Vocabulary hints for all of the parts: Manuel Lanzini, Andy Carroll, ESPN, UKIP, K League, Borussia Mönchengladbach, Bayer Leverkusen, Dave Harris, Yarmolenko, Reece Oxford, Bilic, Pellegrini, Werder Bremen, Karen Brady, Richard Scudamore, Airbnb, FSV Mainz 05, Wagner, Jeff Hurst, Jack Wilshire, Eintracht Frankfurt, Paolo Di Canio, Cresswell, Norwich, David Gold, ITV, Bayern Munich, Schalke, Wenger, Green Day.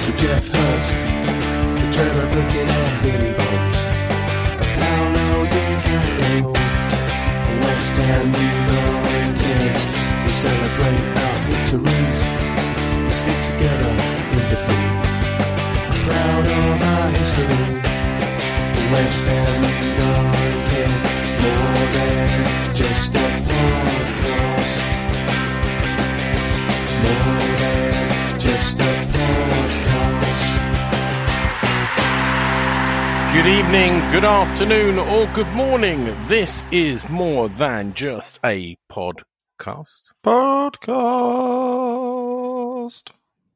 So Jeff Hurst, the trailer looking at Billy Bones, a Paolo Di Canio, West Ham United. We celebrate our victories, we stick together in defeat. I'm proud of our history, West Ham United, more than just a podcast, more than just a podcast. Good evening, good afternoon, or good morning. This is More Than Just a Podcast.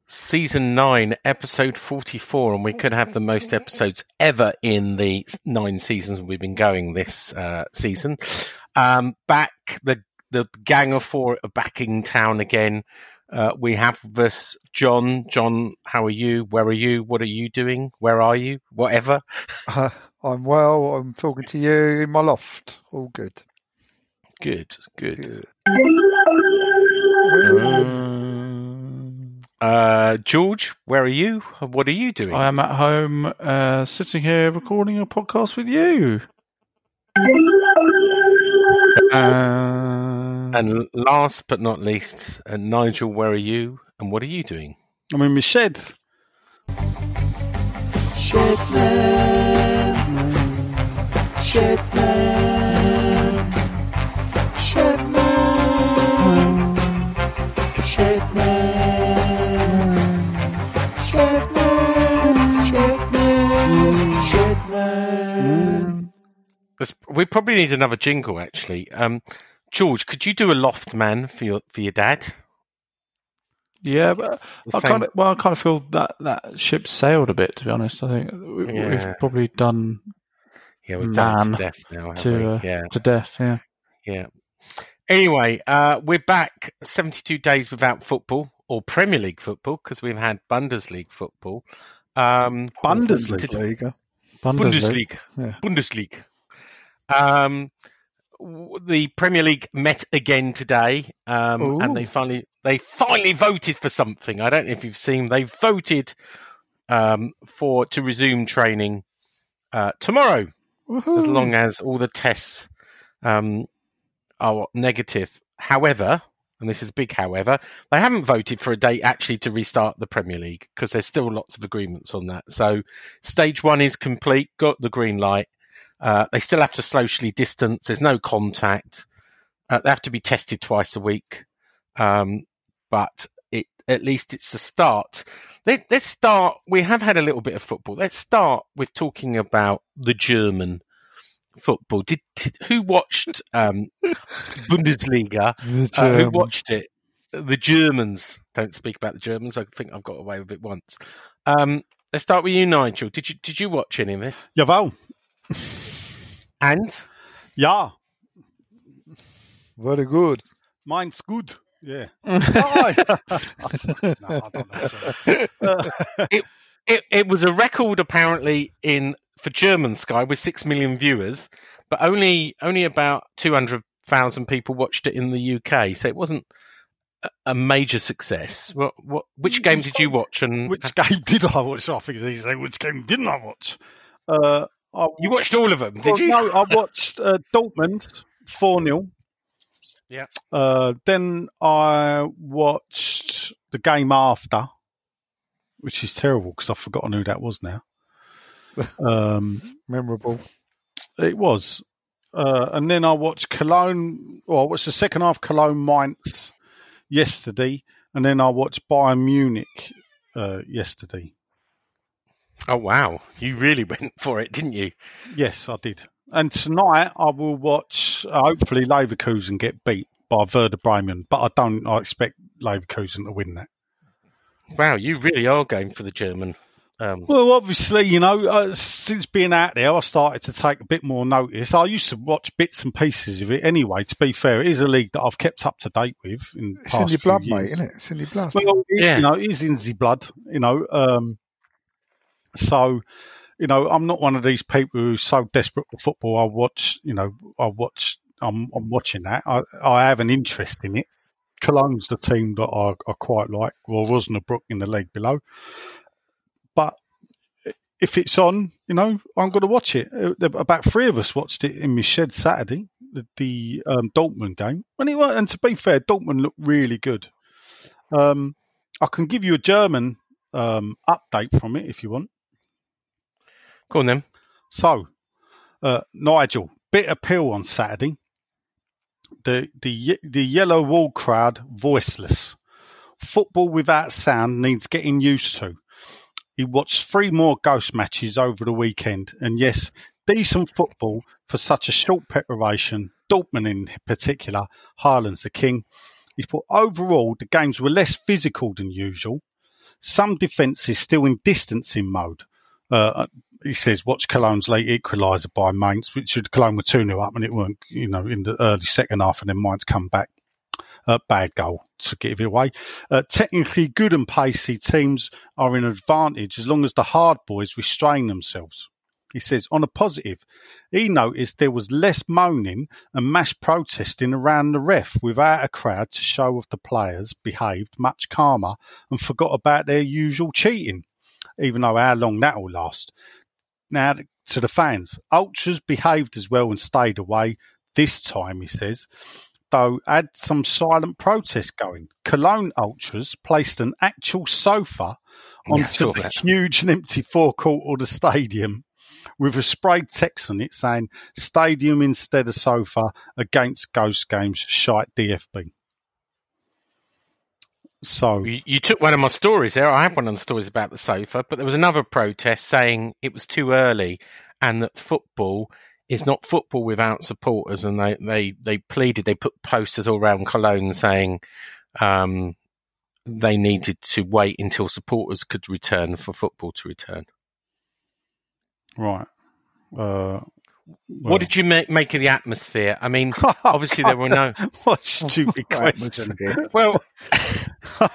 Season 9, episode 44, and we could have the most episodes ever in the 9 seasons we've been going this season. The gang of four are back in town again. We have with us John. John, how are you? Where are you? What are you doing? Where are you? Whatever. I'm well. I'm talking to you in my loft. All good. Good. George, where are you? What are you doing? I am at home, sitting here recording a podcast with you. And last but not least, Nigel, where are you and what are you doing? I'm in my shed. Shed man. We probably need another jingle, actually. George, could you do a loft man for your dad? Yeah, but I kind of feel that ship sailed a bit, to be honest. I think we've probably done. Yeah, we've done it to death now. Yeah. Anyway, we're back 72 days without football or Premier League football because we've had Bundesliga football. Bundesliga. The Premier League met again today, and they finally voted for something. I don't know if you've seen. They voted to resume training tomorrow, Woo-hoo. As long as all the tests are negative. However, and this is big, however, they haven't voted for a date actually to restart the Premier League because there's still lots of agreements on that. So stage 1 is complete. Got the green light. They still have to socially distance. There's no contact. They have to be tested twice a week. But at least it's a start. Let's start. We have had a little bit of football. Let's start with talking about the German football. Who watched Bundesliga? Who watched it? The Germans. Don't speak about the Germans. I think I've got away with it once. Let's start with you, Nigel. Did you watch any of it? Jawohl. And? Yeah. Very good. Mine's good. Yeah. It was a record, apparently, for German Sky with 6 million viewers, but only about 200,000 people watched it in the UK, so it wasn't a major success. Which game did you watch? And which game did I watch? I think it's easy to say, which game didn't I watch? You watched all of them, did you? No, I watched Dortmund 4-0. Yeah. Then I watched the game after, which is terrible because I've forgotten who that was now. Memorable. It was. And then I watched Cologne. Well, I watched the second half Cologne Mainz yesterday, and then I watched Bayern Munich yesterday. Oh, wow. You really went for it, didn't you? Yes, I did. And tonight I will watch, hopefully, Leverkusen get beat by Werder Bremen, but I expect Leverkusen to win that. Wow, you really are going for the German. Well, obviously, you know, since being out there, I started to take a bit more notice. I used to watch bits and pieces of it anyway, to be fair. It is a league that I've kept up to date with. It's in your blood, mate, isn't it? It's in your blood. Well, yeah. You know, it is in the blood, you know. So, you know, I'm not one of these people who's so desperate for football. I'm watching that. I have an interest in it. Cologne's the team that I quite like, or Osnabrück in the league below. But if it's on, you know, I'm going to watch it. About three of us watched it in my shed Saturday, the Dortmund game. And to be fair, Dortmund looked really good. I can give you a German update from it if you want. Go on then. So, Nigel, bit of pill on Saturday. The yellow wall crowd, voiceless. Football without sound needs getting used to. He watched three more ghost matches over the weekend. And yes, decent football for such a short preparation. Dortmund in particular, Haaland's the king. He thought overall the games were less physical than usual. Some defences still in distancing mode. He says, watch Cologne's late equaliser by Mainz, which Cologne were 2-0 up and it weren't, you know, in the early second half, and then Mainz come back. Bad goal to give it away. Technically good and pacey teams are in advantage as long as the hard boys restrain themselves. He says, on a positive, he noticed there was less moaning and mass protesting around the ref without a crowd to show off. The players behaved much calmer and forgot about their usual cheating, even though how long that will last. Now, to the fans, ultras behaved as well and stayed away this time, he says, though had some silent protest going. Cologne ultras placed an actual sofa onto the huge and empty forecourt of the stadium with a sprayed text on it saying, stadium instead of sofa, against ghost games, shite DFB. So you took one of my stories there. I had one of the stories about the sofa, but there was another protest saying it was too early and that football is not football without supporters. And they pleaded, they put posters all around Cologne saying they needed to wait until supporters could return for football to return. Right. Well. What did you make of the atmosphere? I mean, obviously there were no... What stupid question. Well... Oh,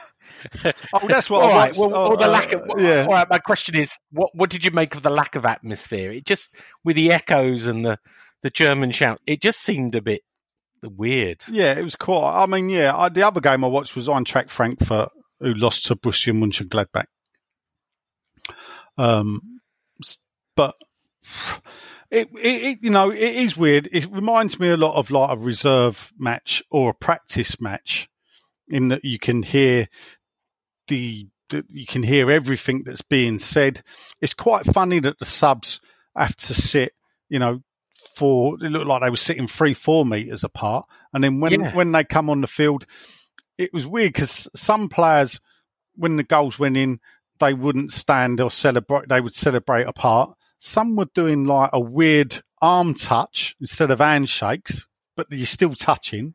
that's what. All right. Well, or the lack of. Yeah. All right. My question is, what did you make of the lack of atmosphere? It just, with the echoes and the German shout, it just seemed a bit weird. Yeah, it was quite. I mean, yeah. The other game I watched was Eintracht Frankfurt, who lost to Borussia Mönchengladbach. But it you know, it is weird. It reminds me a lot of like a reserve match or a practice match, in that you can hear. You can hear everything that's being said. It's quite funny that the subs have to sit, you know, it looked like they were sitting 3-4 metres apart. And then when they come on the field, it was weird because some players, when the goals went in, they wouldn't stand or celebrate. They would celebrate apart. Some were doing like a weird arm touch instead of handshakes, but you're still touching.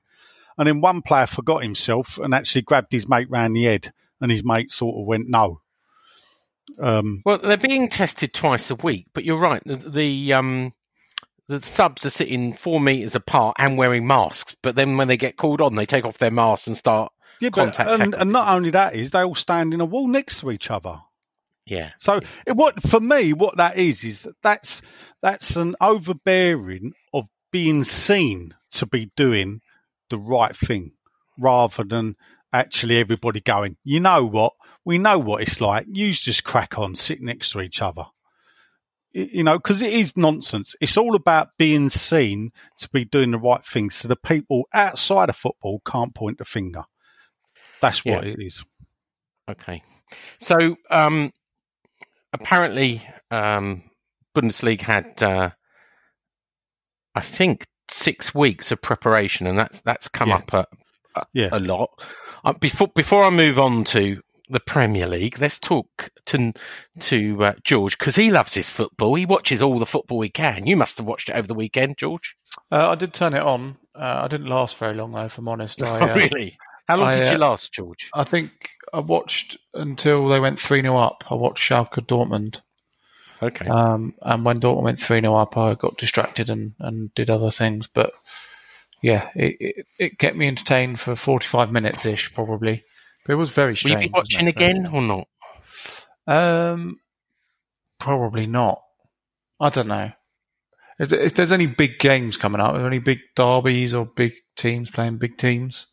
And then one player forgot himself and actually grabbed his mate round the head. And his mate sort of went, no. Well, they're being tested twice a week, but you're right. The subs are sitting 4 metres apart and wearing masks, but then when they get called on, they take off their masks and start contact tackling. And not only that is, they all stand in a wall next to each other. Yeah. So what that is that that's an overbearing of being seen to be doing the right thing rather than... Actually, everybody going, you know what? We know what it's like. You just crack on, sit next to each other. you know, because it is nonsense. It's all about being seen to be doing the right thing, so the people outside of football can't point the finger. That's what it is. Okay. So apparently Bundesliga had, I think, 6 weeks of preparation, and that's come up a lot. Before I move on to the Premier League, let's talk to George, because he loves his football. He watches all the football he can. You must have watched it over the weekend, George. I did turn it on. I didn't last very long, though, if I'm honest. Really? How long did you last, George? I think I watched until they went 3-0 up. I watched Schalke Dortmund. Okay. And when Dortmund went 3-0 up, I got distracted and did other things. But, yeah, it kept me entertained for 45 minutes-ish, probably. But it was very strange. Will you be watching again or not? Probably not. I don't know. If there's any big games coming up, are there any big derbies or big teams playing big teams?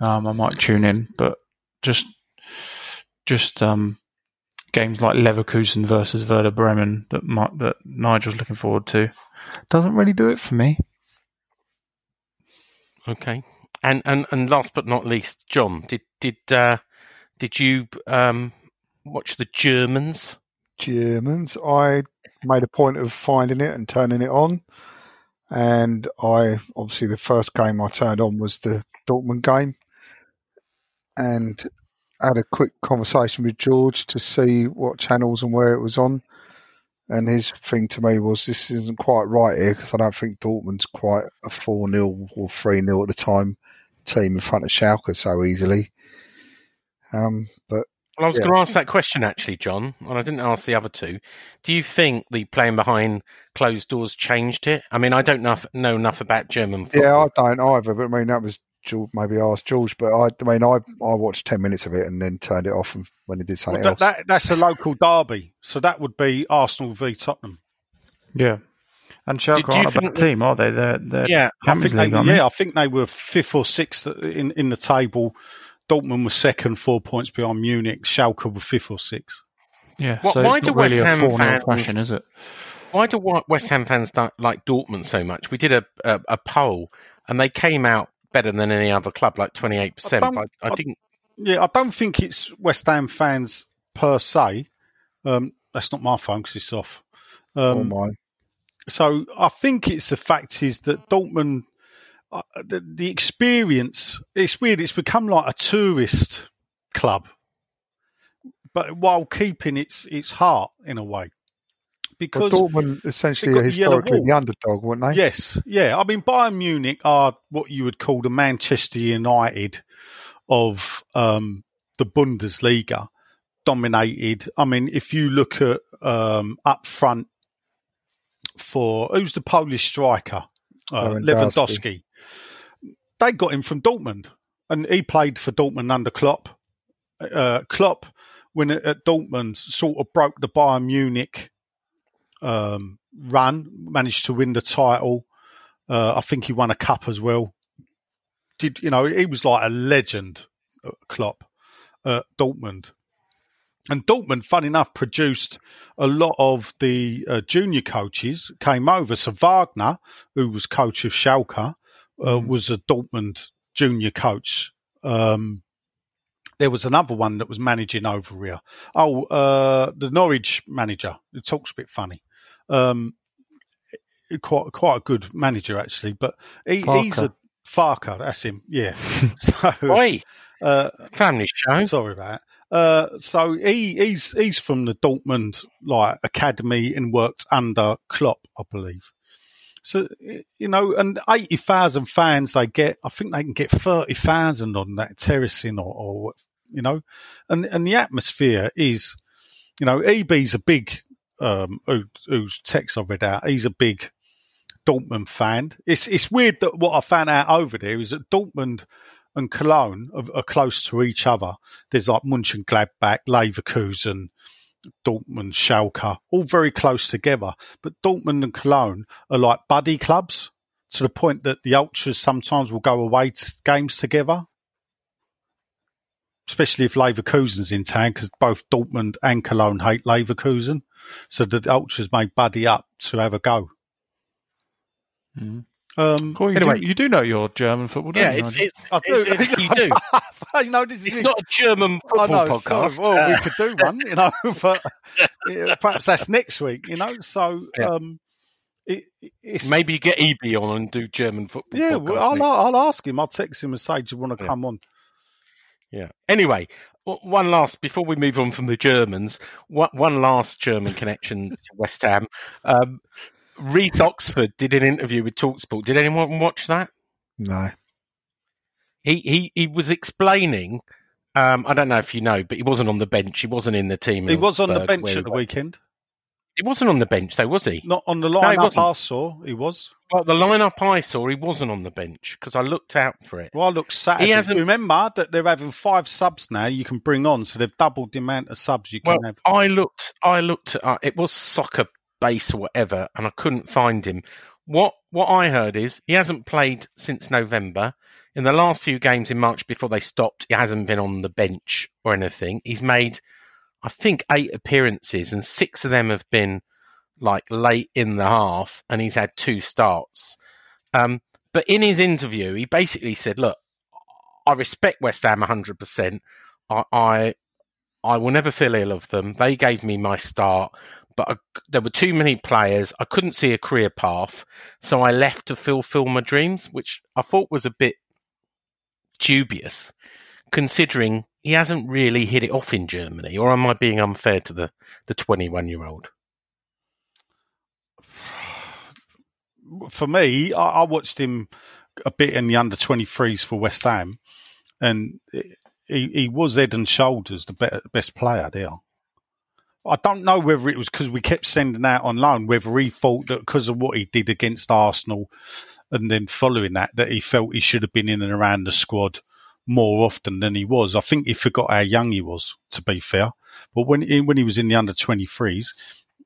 I might tune in, but just games like Leverkusen versus Werder Bremen that Nigel's looking forward to doesn't really do it for me. Okay, and last but not least, John, did you watch the Germans? I made a point of finding it and turning it on, and I obviously the first game I turned on was the Dortmund game. And had a quick conversation with George to see what channels and where it was on. And his thing to me was, this isn't quite right here, because I don't think Dortmund's quite a 4-0 or 3-0 at the time team in front of Schalke so easily. But I was going to ask that question, actually, John, and I didn't ask the other two. Do you think the playing behind closed doors changed it? I mean, I don't know enough about German football. Yeah, I don't either, but I mean, that was... Maybe asked George, but I watched 10 minutes of it and then turned it off when he did something else. That's a local derby, so that would be Arsenal v Tottenham. Yeah, and Schalke aren't a bad team, are they? I think they were 5th or 6th in the table. Dortmund was second, 4 points behind Munich. Schalke were 5th or 6th. Yeah, so why it's not really a 4-0 fashion, is it? Why do West Ham fans like Dortmund so much? We did a poll, and they came out better than any other club, like 28%. I didn't. Yeah, I don't think it's West Ham fans per se. That's not my phone because it's off. So I think it's the fact is that Dortmund, the experience. It's weird. It's become like a tourist club, but while keeping its heart in a way. Because Dortmund essentially are historically the underdog, weren't they? Yes, yeah. I mean, Bayern Munich are what you would call the Manchester United of the Bundesliga, dominated. I mean, if you look at up front for who's the Polish striker, Lewandowski, they got him from Dortmund, and he played for Dortmund under Klopp. Klopp, when at Dortmund, sort of broke the Bayern Munich run, managed to win the title. I think he won a cup as well. He was like a legend, Klopp, Dortmund. And Dortmund, fun enough, produced a lot of the junior coaches came over. So Wagner, who was coach of Schalke, was a Dortmund junior coach. There was another one that was managing over here. The Norwich manager. It talks a bit funny. Quite a good manager, actually, but he's a Farker, that's him, yeah. So family show, sorry about that. So he's from the Dortmund academy and worked under Klopp, I believe. So, you know, and 80,000 fans they get, I think they can get 30,000 on that terracing or you know, and the atmosphere is, you know, EB's a big whose text I've read out, he's a big Dortmund fan. It's weird that what I found out over there is that Dortmund and Cologne are close to each other. There's like Mönchengladbach, Leverkusen, Dortmund, Schalke, all very close together. But Dortmund and Cologne are like buddy clubs to the point that the ultras sometimes will go away to games together, especially if Leverkusen's in town, because both Dortmund and Cologne hate Leverkusen. So the ultras made Buddy up to have a go. Mm. You do know your German football, don't you? I do. You know, it's not a German football podcast. So, well, we could do one, you know, but perhaps that's next week, you know. So maybe you get EB on and do German football. Yeah, well, I'll ask him. I'll text him and say, do you want to come on? Yeah. Anyway, one last, before we move on from the Germans, one last German connection to West Ham. Reece Oxford did an interview with TalkSport. Did anyone watch that? No. He was explaining, I don't know if you know, but he wasn't on the bench. He wasn't in the team. He was on the bench at the weekend. He wasn't on the bench, though, was he? Not on the lineup I saw, he was. Well, the lineup I saw, he wasn't on the bench because I looked out for it. Well, I looked Saturday. He hasn't... Remember that they're having 5 subs now you can bring on, so they've doubled the amount of subs you can have. I looked. It was soccer base or whatever, and I couldn't find him. What I heard is he hasn't played since November. In the last few games in March before they stopped, he hasn't been on the bench or anything. He's made, I think, 8 appearances, and 6 of them have been like late in the half, and he's had 2 starts. But in his interview, he basically said, look, I respect West Ham 100%. I will never feel ill of them. They gave me my start. But there were too many players. I couldn't see a career path, so I left to fulfil my dreams, which I thought was a bit dubious, considering he hasn't really hit it off in Germany. Or am I being unfair to the 21-year-old? For me, I watched him a bit in the under-23s for West Ham, and he was head and shoulders the best player there. I don't know whether it was because we kept sending out on loan, whether he thought that because of what he did against Arsenal and then following that he felt he should have been in and around the squad more often than he was. I think he forgot how young he was, to be fair. But when he was in the under-23s,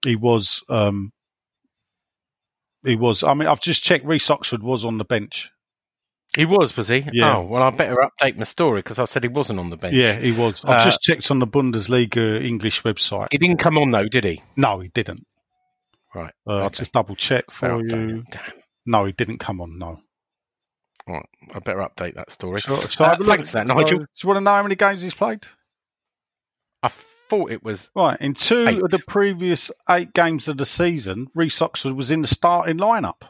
he was. I mean, I've just checked. Reece Oxford was on the bench. He was he? Yeah. Oh, well, I better update my story because I said he wasn't on the bench. Yeah, he was. I've just checked on the Bundesliga English website. He didn't come on, though, did he? No, he didn't. Right. Okay. I'll just double-check for you. No, he didn't come on, no. All right, I better update that story. Thanks for that, Nigel. Do you want to know how many games he's played? I thought it was right. In 2 of the previous 8 games of the season, Reece Oxford was in the starting lineup.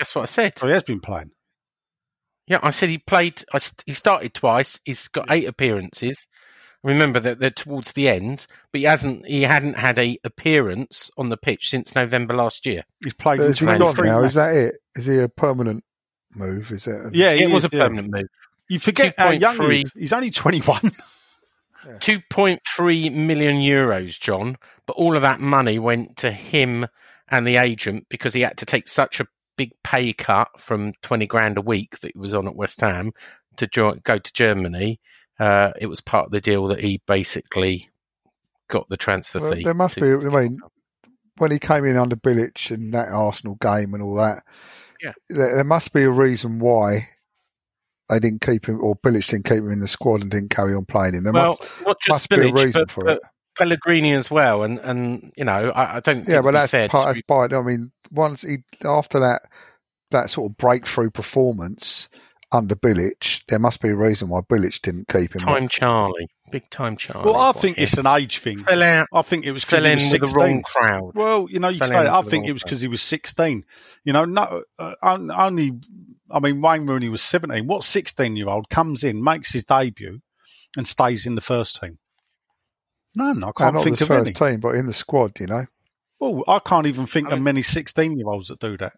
That's what I said. So he has been playing. Yeah, I said he played. He started twice. He's got 8 appearances. Remember that they're towards the end, but he hadn't had an appearance on the pitch since November last year. He's played. Is he gone now? Is that it? Is he a permanent move? Is it? Yeah, it was a permanent move. You forget how young he is. He's only 21. Yeah. 2.3 million euros, John. But all of that money went to him and the agent because he had to take such a big pay cut from 20 grand a week that he was on at West Ham to go to Germany. It was part of the deal that he basically got the transfer fee. There must be, I mean, when he came in under Bilic and that Arsenal game and all that, there must be a reason why they didn't keep him, or Bilic didn't keep him in the squad and didn't carry on playing him. There must be a reason for it. Pellegrini as well, and you know, I don't. Yeah, but that's part of Bayern. I mean, once after that sort of breakthrough performance under Bilic, there must be a reason why Bilic didn't keep him. Big time Charlie. Well, I think it's an age thing. Fell out. I think it was because he was 16. With the wrong crowd. Well, you know, you say I think it was because he was 16. You know, Wayne Rooney was 17. What 16-year-old comes in, makes his debut, and stays in the first team? None. I can't think of any. Not the first team, but in the squad, you know. Well, I can't even think of many 16-year-olds that do that.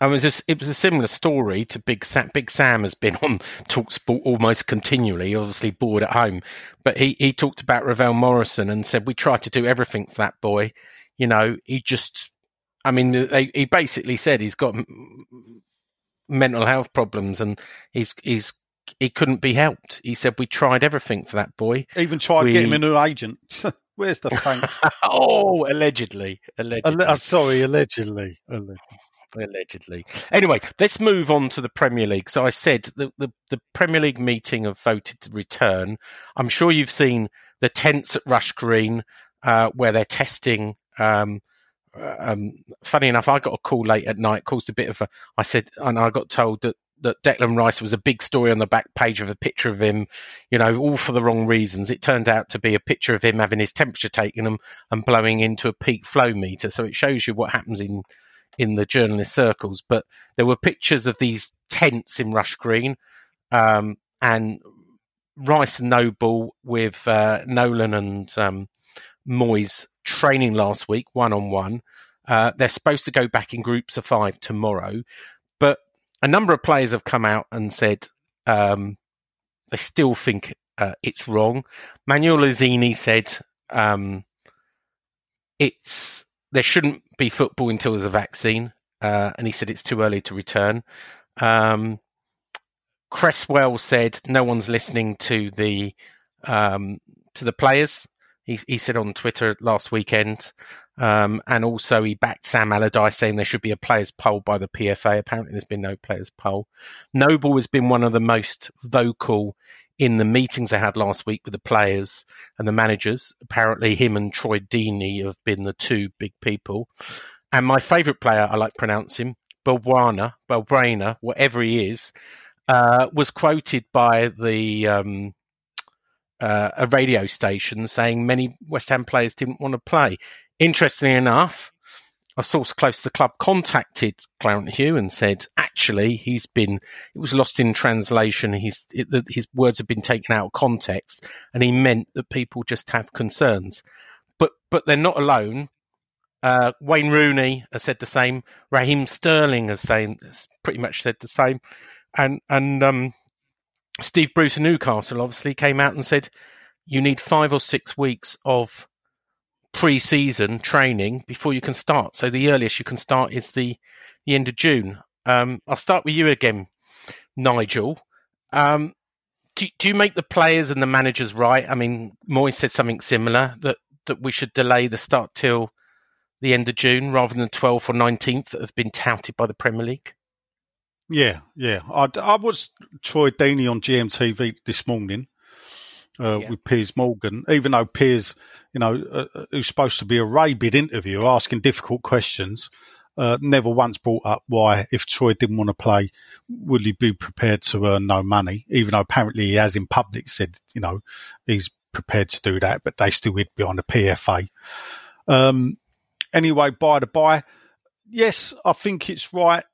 It was a similar story to Big Sam. Big Sam has been on TalkSport almost continually, obviously bored at home. But he talked about Ravel Morrison and said, we tried to do everything for that boy. You know, he just... I mean, he basically said he's got mental health problems and he's he couldn't be helped. He said, we tried everything for that boy. Even tried getting him a new agent. Where's the thanks? Oh, allegedly. Allegedly. Anyway, let's move on to the Premier League. So I said the Premier League meeting have voted to return. I'm sure you've seen the tents at Rush Green. where they're testing. Funny enough, I got a call late at night, caused a bit of a. I said, and I got told that Declan Rice was a big story on the back page of a picture of him, you know, all for the wrong reasons. It turned out to be a picture of him having his temperature taken and blowing into a peak flow meter. So it shows you what happens in the journalist circles. But there were pictures of these tents in rush green, and Rice and Noble with Nolan and Moyes training last week, one-on-one. They're supposed to go back in groups of five tomorrow. But a number of players have come out and said they still think it's wrong. Manuel Lazzini said there shouldn't be football until there's a vaccine, and he said it's too early to return. Cresswell said no one's listening to the players. He said on Twitter last weekend, and also he backed Sam Allardyce, saying there should be a players' poll by the PFA. Apparently, there's been no players' poll. Noble has been one of the most vocal in the meetings they had last week with the players and the managers. Apparently, him and Troy Deeney have been the two big people. And my favourite player, I like to pronounce him, Balbuena, whatever he is, was quoted by the... a radio station saying many West Ham players didn't want to play. Interestingly enough, a source close to the club contacted Clarence Hugh and said, actually, it was lost in translation. His words have been taken out of context, and he meant that people just have concerns. But they're not alone. Wayne Rooney has said the same. Raheem Sterling has pretty much said the same. And Steve Bruce of Newcastle obviously came out and said you need 5 or 6 weeks of pre-season training before you can start. So the earliest you can start is the end of June. I'll start with you again, Nigel. Do you make the players and the managers right? I mean, Moyes said something similar, that we should delay the start till the end of June rather than the 12th or 19th that have been touted by the Premier League. Yeah. I watched Troy Deeney on GMTV this morning with Piers Morgan, even though Piers, you know, who's supposed to be a rabid interviewer asking difficult questions, never once brought up why, if Troy didn't want to play, would he be prepared to earn no money, even though apparently he has in public said, you know, he's prepared to do that, but they still hid behind the PFA. Anyway, by the by, yes, I think it's right.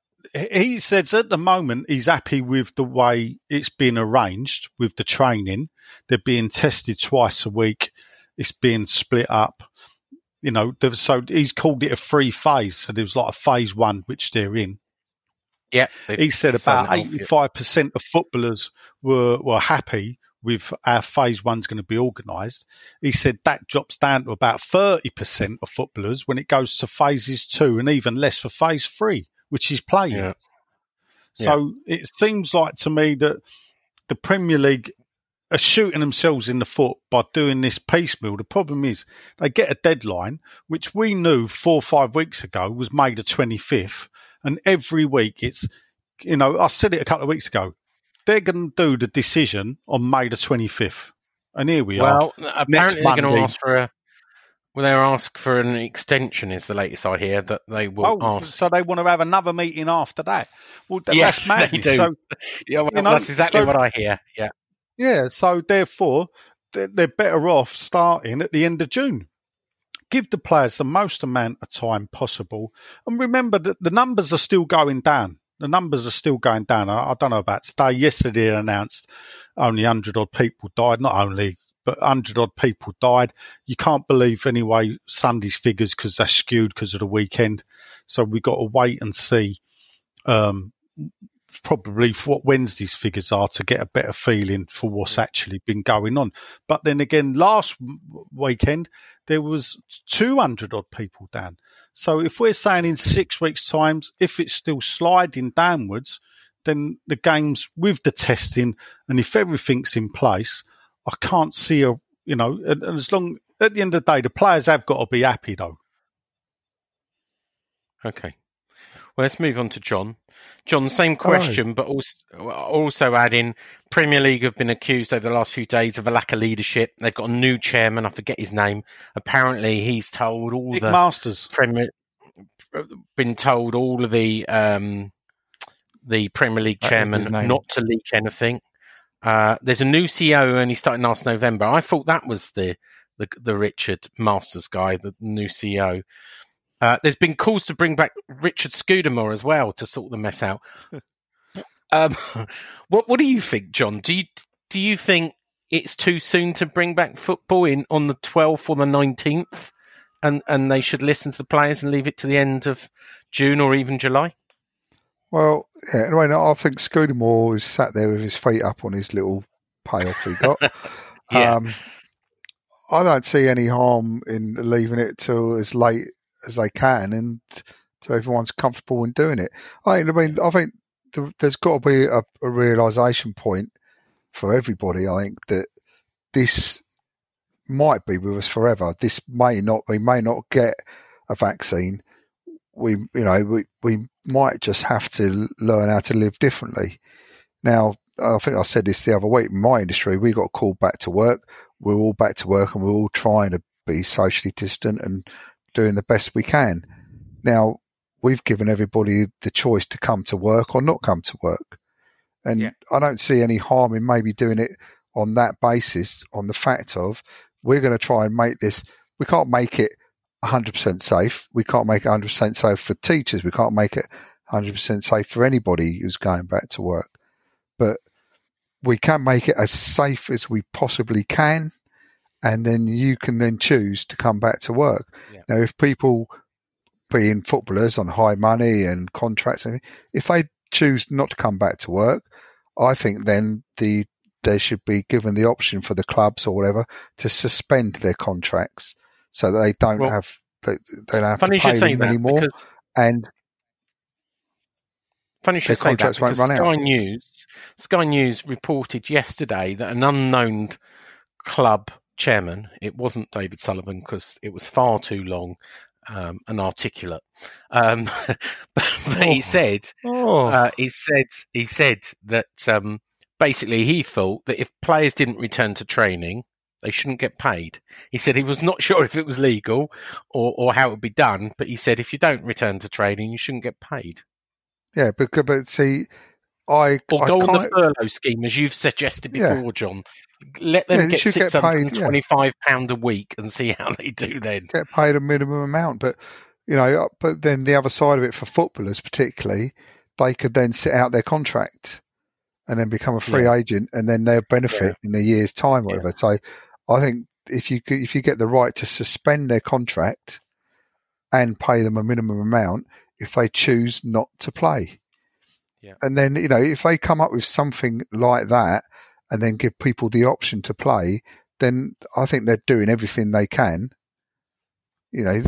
He says at the moment he's happy with the way it's been arranged with the training. They're being tested twice a week. It's being split up. You know, so he's called it a free phase. So there was like a phase one, which they're in. Yeah. He said about 85% of footballers were happy with how phase one's going to be organised. He said that drops down to about 30% of footballers when it goes to phases two, and even less for phase three, which is playing. Yeah. So it seems like to me that the Premier League are shooting themselves in the foot by doing this piecemeal. The problem is they get a deadline, which we knew 4 or 5 weeks ago was May the 25th. And every week it's, you know, I said it a couple of weeks ago, they're going to do the decision on May the 25th. And here we are. Well, apparently they're going to ask for they'll ask for an extension is the latest I hear, that they will ask. So they want to have another meeting after that. Well, that's madness. They do. So, that's exactly what I hear. Yeah. Yeah. So therefore, they're better off starting at the end of June. Give the players the most amount of time possible. And remember that the numbers are still going down. I don't know about today. Yesterday they announced only 100-odd people died. But 100-odd people died. You can't believe, anyway, Sunday's figures because they're skewed because of the weekend. So we've got to wait and see probably what Wednesday's figures are to get a better feeling for what's actually been going on. But then again, last weekend, there was 200-odd people down. So if we're saying in 6 weeks' time, if it's still sliding downwards, then the games with the testing and if everything's in place, I can't see and as long at the end of the day, the players have got to be happy though. Okay. Well, let's move on to John. John, same question, but also add in Premier League have been accused over the last few days of a lack of leadership. They've got a new chairman. I forget his name. Apparently, he's told all Dick the Masters Premier been told all of the Premier League chairman not to leak anything. There's a new CEO only starting last November. I thought that was the Richard Masters guy, the new CEO. There's been calls to bring back Richard Scudamore as well to sort the mess out. What do you think, John? Do you think it's too soon to bring back football on the 12th or the 19th, and they should listen to the players and leave it to the end of June or even July? Well, yeah, anyway, I think Scudamore is sat there with his feet up on his little payoff he got. Yeah. I don't see any harm in leaving it till as late as they can, and so everyone's comfortable in doing it. I think there's got to be a realisation point for everybody. I think that this might be with us forever. This may not. We may not get a vaccine. We might just have to learn how to live differently. Now, I think I said this the other week. In my industry, we got called back to work. We're all back to work, and we're all trying to be socially distant and doing the best we can. Now, we've given everybody the choice to come to work or not come to work. And yeah. I don't see any harm in maybe doing it on that basis, on the fact of we're going to try and make this, we can't make it 100% safe. We can't make it 100% safe for teachers. We can't make it 100% safe for anybody who's going back to work. But we can make it as safe as we possibly can. And then you can then choose to come back to work. Yeah. Now, if people being footballers on high money and contracts, if they choose not to come back to work, I think then they should be given the option for the clubs or whatever to suspend their contracts so that they don't have to pay them anymore. And funny you should say that because Sky News reported yesterday that an unknown club chairman, it wasn't David Sullivan because it was far too long and articulate. He said that basically he thought that if players didn't return to training, they shouldn't get paid. He said he was not sure if it was legal or how it would be done, but he said if you don't return to training, you shouldn't get paid. Yeah, but see, I go on the furlough scheme as you've suggested before, yeah. John. Let them get £625 a week and see how they do then. Get paid a minimum amount. But, but then the other side of it for footballers particularly, they could then sit out their contract and then become a free agent and then they'll benefit in a year's time or whatever. So I think if you get the right to suspend their contract and pay them a minimum amount if they choose not to play. Yeah. And then, if they come up with something like that, and then give people the option to play, then I think they're doing everything they can. You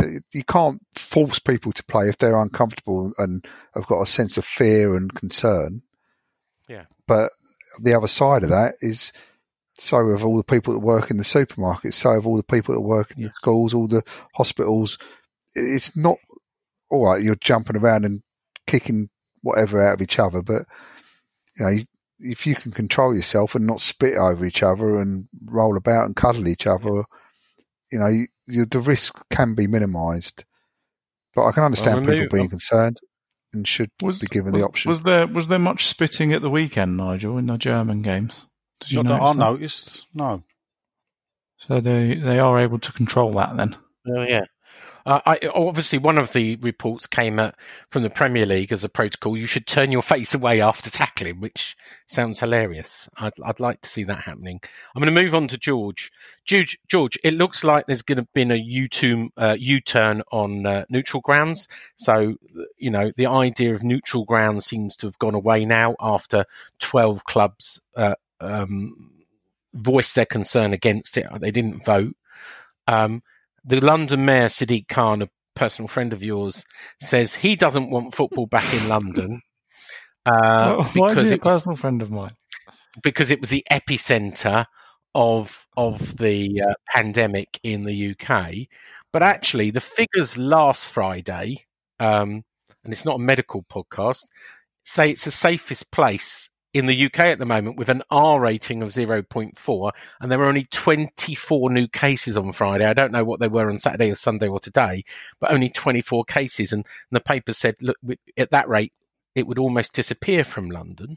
can't force people to play if they're uncomfortable and have got a sense of fear and concern. Yeah. But the other side of that is so have all the people that work in the supermarkets, so have all the people that work in the schools, all the hospitals. It's not all right, you're jumping around and kicking whatever out of each other, but if you can control yourself and not spit over each other and roll about and cuddle each other, the risk can be minimised. But I can understand people being concerned and should be given the option. Was there much spitting at the weekend, Nigel, in the German games? Did you notice that? I noticed, no. So they are able to control that then? Oh, yeah. Obviously, one of the reports came from the Premier League as a protocol. You should turn your face away after tackling, which sounds hilarious. I'd like to see that happening. I'm going to move on to George. George, it looks like there's going to have been a U-turn on neutral grounds. So, the idea of neutral grounds seems to have gone away now after 12 clubs voiced their concern against it. They didn't vote. The London Mayor, Sadiq Khan, a personal friend of yours, says he doesn't want football back in London. Why is he a personal friend of mine? Because it was the epicentre of the pandemic in the UK. But actually, the figures last Friday and it's not a medical podcast, say it's the safest place in the UK at the moment with an R rating of 0.4, and there were only 24 new cases on Friday. I don't know what they were on Saturday or Sunday or today, but only 24 cases. And the paper said, look, at that rate, it would almost disappear from London.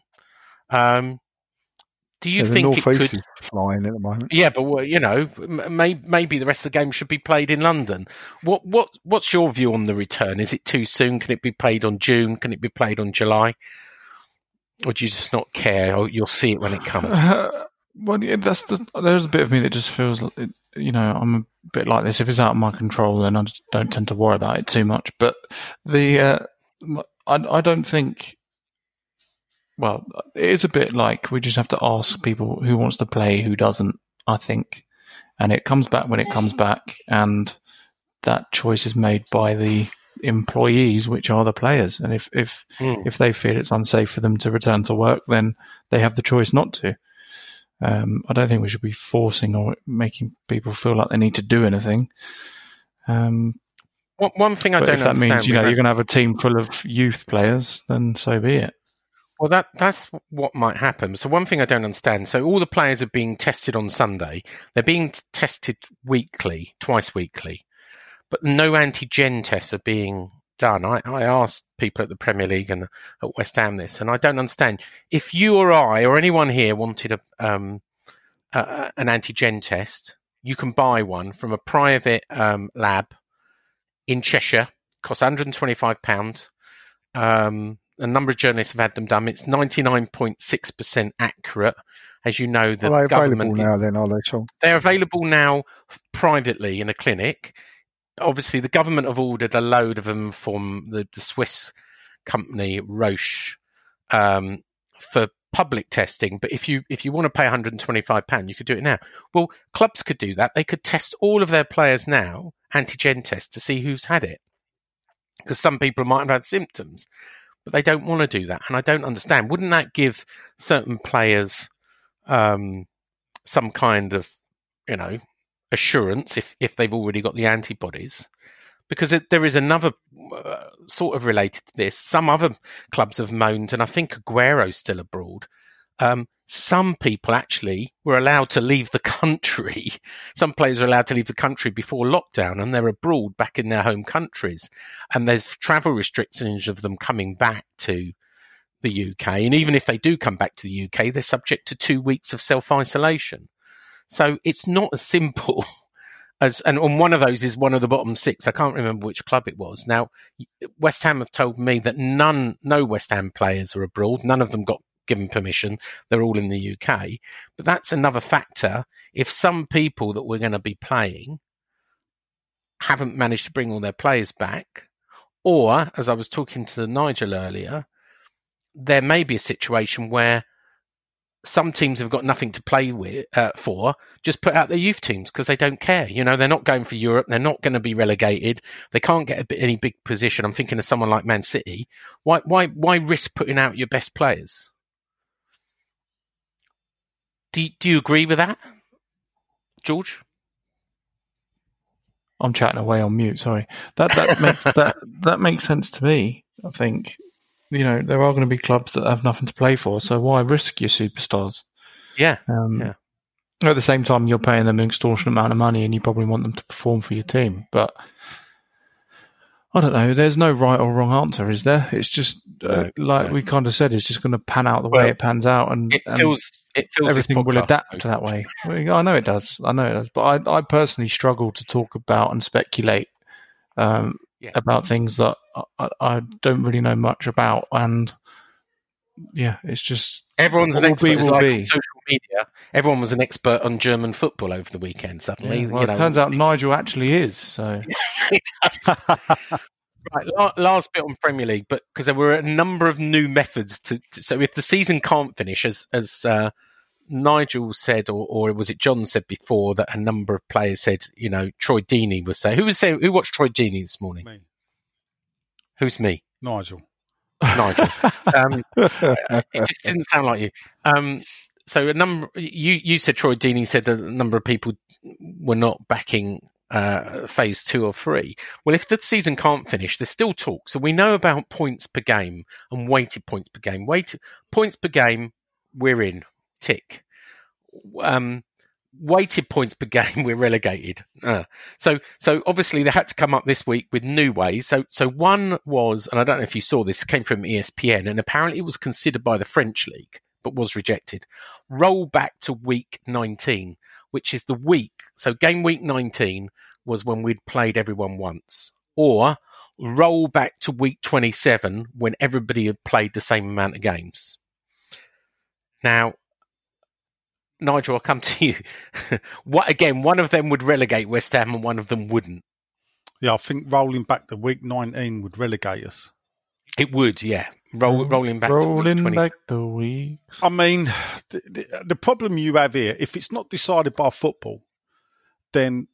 Do you think it could... is flying at the moment? Yeah, but well, you know, maybe the rest of the game should be played in London. What's your view on the return? Is it too soon? Can it be played on June? Can it be played on July? Or do you just not care? Or you'll see it when it comes. Well, yeah, there's a bit of me that just feels, you know, I'm a bit like this. If it's out of my control, then I just don't tend to worry about it too much. But I don't think. Well, it is a bit like we just have to ask people who wants to play, who doesn't, I think. And it comes back when it comes back, and that choice is made by the employees, which are the players. And if they feel it's unsafe for them to return to work, then they have the choice not to. I don't think we should be forcing or making people feel like they need to do anything. One thing I don't understand... If that means, you know, you're going to have a team full of youth players, then so be it. Well, that's what might happen. So one thing I don't understand. So all the players are being tested on Sunday. They're being tested weekly, twice weekly, but no antigen tests are being done. I asked people at the Premier League and at West Ham this, and I don't understand. If you or I or anyone here wanted an antigen test, you can buy one from a private lab in Cheshire. Costs £125. A number of journalists have had them done. It's 99.6% accurate. As you know, the government... Are they available now then, are they, Sean? They're available now privately in a clinic. Obviously, the government have ordered a load of them from the Swiss company Roche for public testing. But if you want to pay £125, you could do it now. Well, clubs could do that. They could test all of their players now, antigen tests, to see who's had it. Because some people might have had symptoms. But they don't want to do that, and I don't understand. Wouldn't that give certain players some kind of, you know, assurance if they've already got the antibodies? Because there is another sort of related to this. Some other clubs have moaned, and I think Aguero's still abroad. Some people actually were allowed to leave the country. Some players are allowed to leave the country before lockdown, and they're abroad back in their home countries. And there's travel restrictions of them coming back to the UK. And even if they do come back to the UK, they're subject to 2 weeks of self-isolation. So it's not as simple as, and on one of those is one of the bottom six. I can't remember which club it was. Now, West Ham have told me that no West Ham players are abroad. None of them got given permission, they're all in the UK. But that's another factor. If some people that we're going to be playing haven't managed to bring all their players back, or, as I was talking to Nigel earlier, there may be a situation where some teams have got nothing to play with for, just put out their youth teams because they don't care. You know, they're not going for Europe. They're not going to be relegated. They can't get any big position. I'm thinking of someone like Man City. Why risk putting out your best players? Do you agree with that, George? I'm chatting away on mute. Sorry, that makes that makes sense to me. I think, you know, there are going to be clubs that have nothing to play for, so why risk your superstars? Yeah. At the same time, you're paying them an extortionate amount of money, and you probably want them to perform for your team. But I don't know. There's no right or wrong answer, is there? It's just we kind of said, it's just going to pan out the way it pans out, and it feels everything will adapt that way. I know it does. But I personally struggle to talk about and speculate about things that I don't really know much about. And yeah, it's just everyone's an expert on social media. Everyone was an expert on German football over the weekend. Suddenly, it turns out Nigel actually is. So it does. Right, last bit on Premier League, but because there were a number of new methods to so if the season can't finish, as Nigel said, or was it John said before, that a number of players said, you know, Troy Deeney was saying, who watched Troy Deeney this morning? Me. Who's me? Nigel. It just didn't sound like you. So a number, you said Troy Deeney said that a number of people were not backing phase 2 or 3. Well, if the season can't finish, there's still talk. So we know about points per game and weighted points per game. Weighted points per game, we're in. Tick. Weighted points per game, we're relegated. So obviously they had to come up this week with new ways. So one was, and I don't know if you saw this, came from ESPN, and apparently it was considered by the French league but was rejected. Roll back to week 19, which is the week. So game week 19 was when we'd played everyone once, or roll back to week 27 when everybody had played the same amount of games. Now, Nigel, I'll come to you. Again, one of them would relegate West Ham and one of them wouldn't. Yeah, I think rolling back to week 19 would relegate us. It would, yeah. Rolling back to week 20. I mean, the problem you have here, if it's not decided by football, then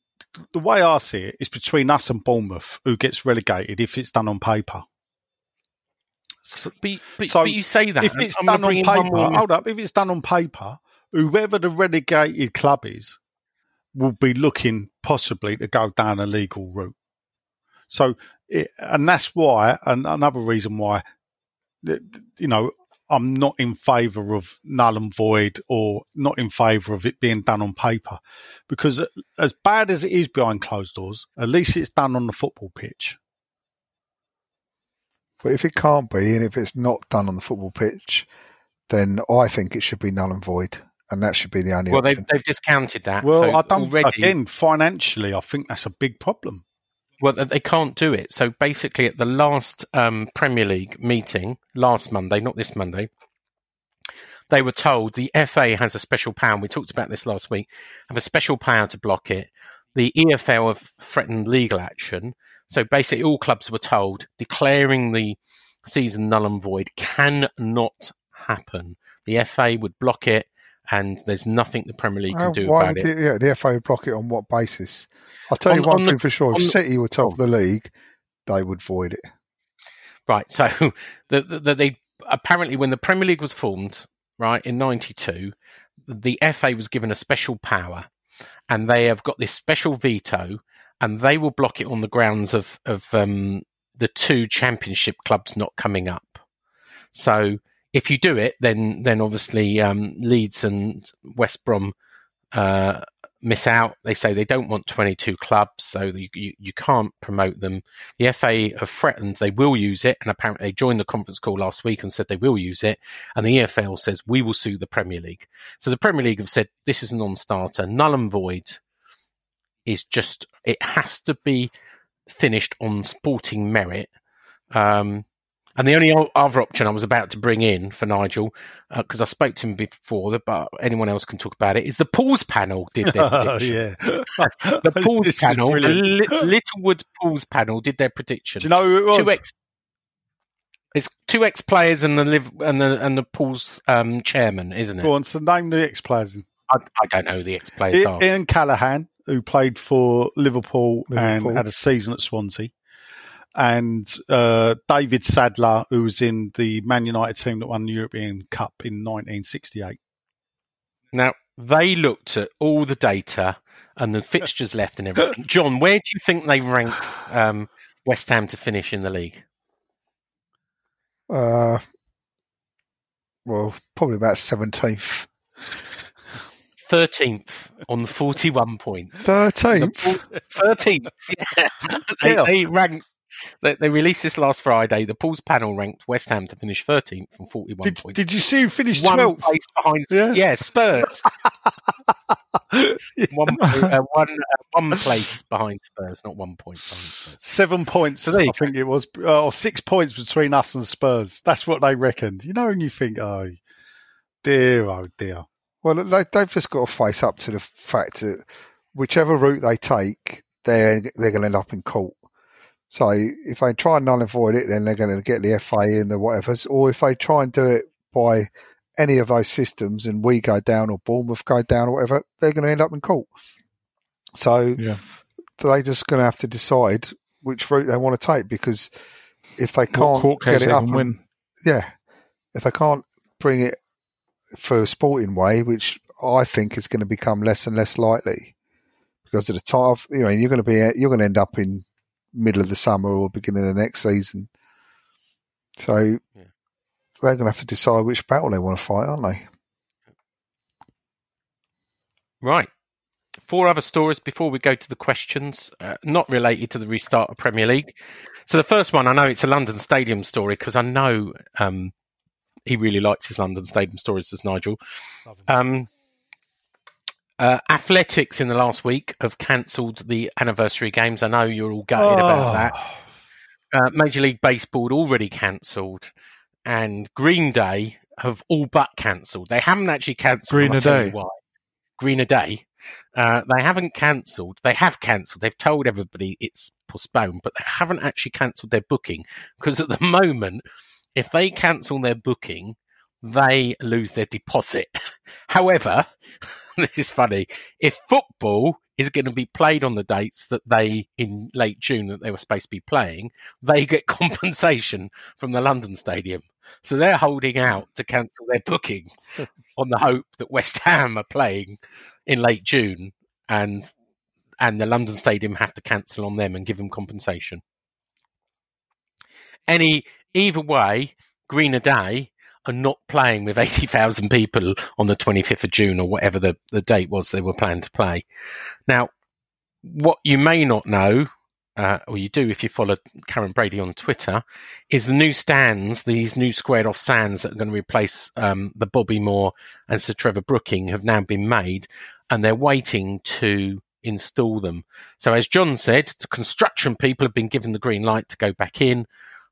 the way I see it is between us and Bournemouth who gets relegated if it's done on paper. So you say that. If it's done on paper, whoever the relegated club is will be looking possibly to go down a legal route. And that's why, and another reason why, you know, I'm not in favour of null and void, or not in favour of it being done on paper, because as bad as it is behind closed doors, at least it's done on the football pitch. But if it can't be, and if it's not done on the football pitch, then I think it should be null and void. And that should be the only option. Well, they've discounted that. Well, so I don't, again, financially, I think that's a big problem. Well, they can't do it. So basically at the last Premier League meeting, last Monday, not this Monday, they were told the FA has a special power. We talked about this last week. Have a special power to block it. The EFL have threatened legal action. So basically all clubs were told declaring the season null and void cannot happen. The FA would block it, and there's nothing the Premier League can do about it. Yeah, the FA would block it on what basis? I'll tell you one thing for sure. If City were top of the league, they would void it. Right, so they apparently when the Premier League was formed, right, in 92, the FA was given a special power, and they have got this special veto, and they will block it on the grounds of the 2 championship clubs not coming up. So if you do it, then obviously Leeds and West Brom miss out. They say they don't want 22 clubs, so you can't promote them. The FA have threatened they will use it, and apparently they joined the conference call last week and said they will use it. And the EFL says, we will sue the Premier League. So the Premier League have said, this is a non-starter. Null and void is just, it has to be finished on sporting merit. And the only other option I was about to bring in for Nigel, because I spoke to him before, but anyone else can talk about it, is the Pools panel did their prediction. The Pools panel, the Littlewood Pools panel did their prediction. Do you know who it was? It's 2 ex-players and the Pools chairman, isn't it? Go on, so name the ex-players. I don't know who the ex-players are. Ian Callaghan, who played for Liverpool and had a season at Swansea. And David Sadler, who was in the Man United team that won the European Cup in 1968. Now, they looked at all the data and the fixtures left and everything. John, where do you think they ranked West Ham to finish in the league? Well, probably about 17th. 13th on the 41 points. 13th, yeah. They ranked. They released this last Friday. The Pools panel ranked West Ham to finish 13th from 41 points. Did you see who finished 12th? Place behind, yeah Spurs. One place behind Spurs, not 1 point behind Spurs. 7 points, so I think it was, or 6 points between us and Spurs. That's what they reckoned. You know, and you think, oh dear. Well, they've just got to face up to the fact that whichever route they take, they're going to end up in court. So if they try and null and void it, then they're going to get the FA and the whatevers. Or if they try and do it by any of those systems and we go down or Bournemouth go down or whatever, they're going to end up in court. So they're just going to have to decide which route they want to take, because if they can't get it up and win. Yeah. If they can't bring it for a sporting way, which I think is going to become less and less likely. go to the top. You know, you're going to be, you're going to end up in middle of the summer or beginning of the next season. So they're going to have to decide which battle they want to fight, aren't they? Right. 4 other stories before we go to the questions, not related to the restart of Premier League. So the first one, I know it's a London Stadium story because I know he really likes his London Stadium stories, does Nigel. Athletics in the last week have cancelled the anniversary games. I know you're all gutted about that. Major League Baseball already cancelled, and Green Day have all but cancelled. They haven't actually cancelled. Green Day. They haven't cancelled. They have cancelled. They've told everybody it's postponed, but they haven't actually cancelled their booking because at the moment, if they cancel their booking, they lose their deposit. However, this is funny. If football is going to be played on the dates that they, in late June, that they were supposed to be playing, they get compensation from the London Stadium. So they're holding out to cancel their booking on the hope that West Ham are playing in late June and the London Stadium have to cancel on them and give them compensation. Either way, Green Day are not playing with 80,000 people on the 25th of June or whatever the date was they were planned to play. Now, what you may not know, or you do if you follow Karen Brady on Twitter, is the new stands, these new squared-off stands that are going to replace the Bobby Moore and Sir Trevor Brooking have now been made, and they're waiting to install them. So as John said, the construction people have been given the green light to go back in.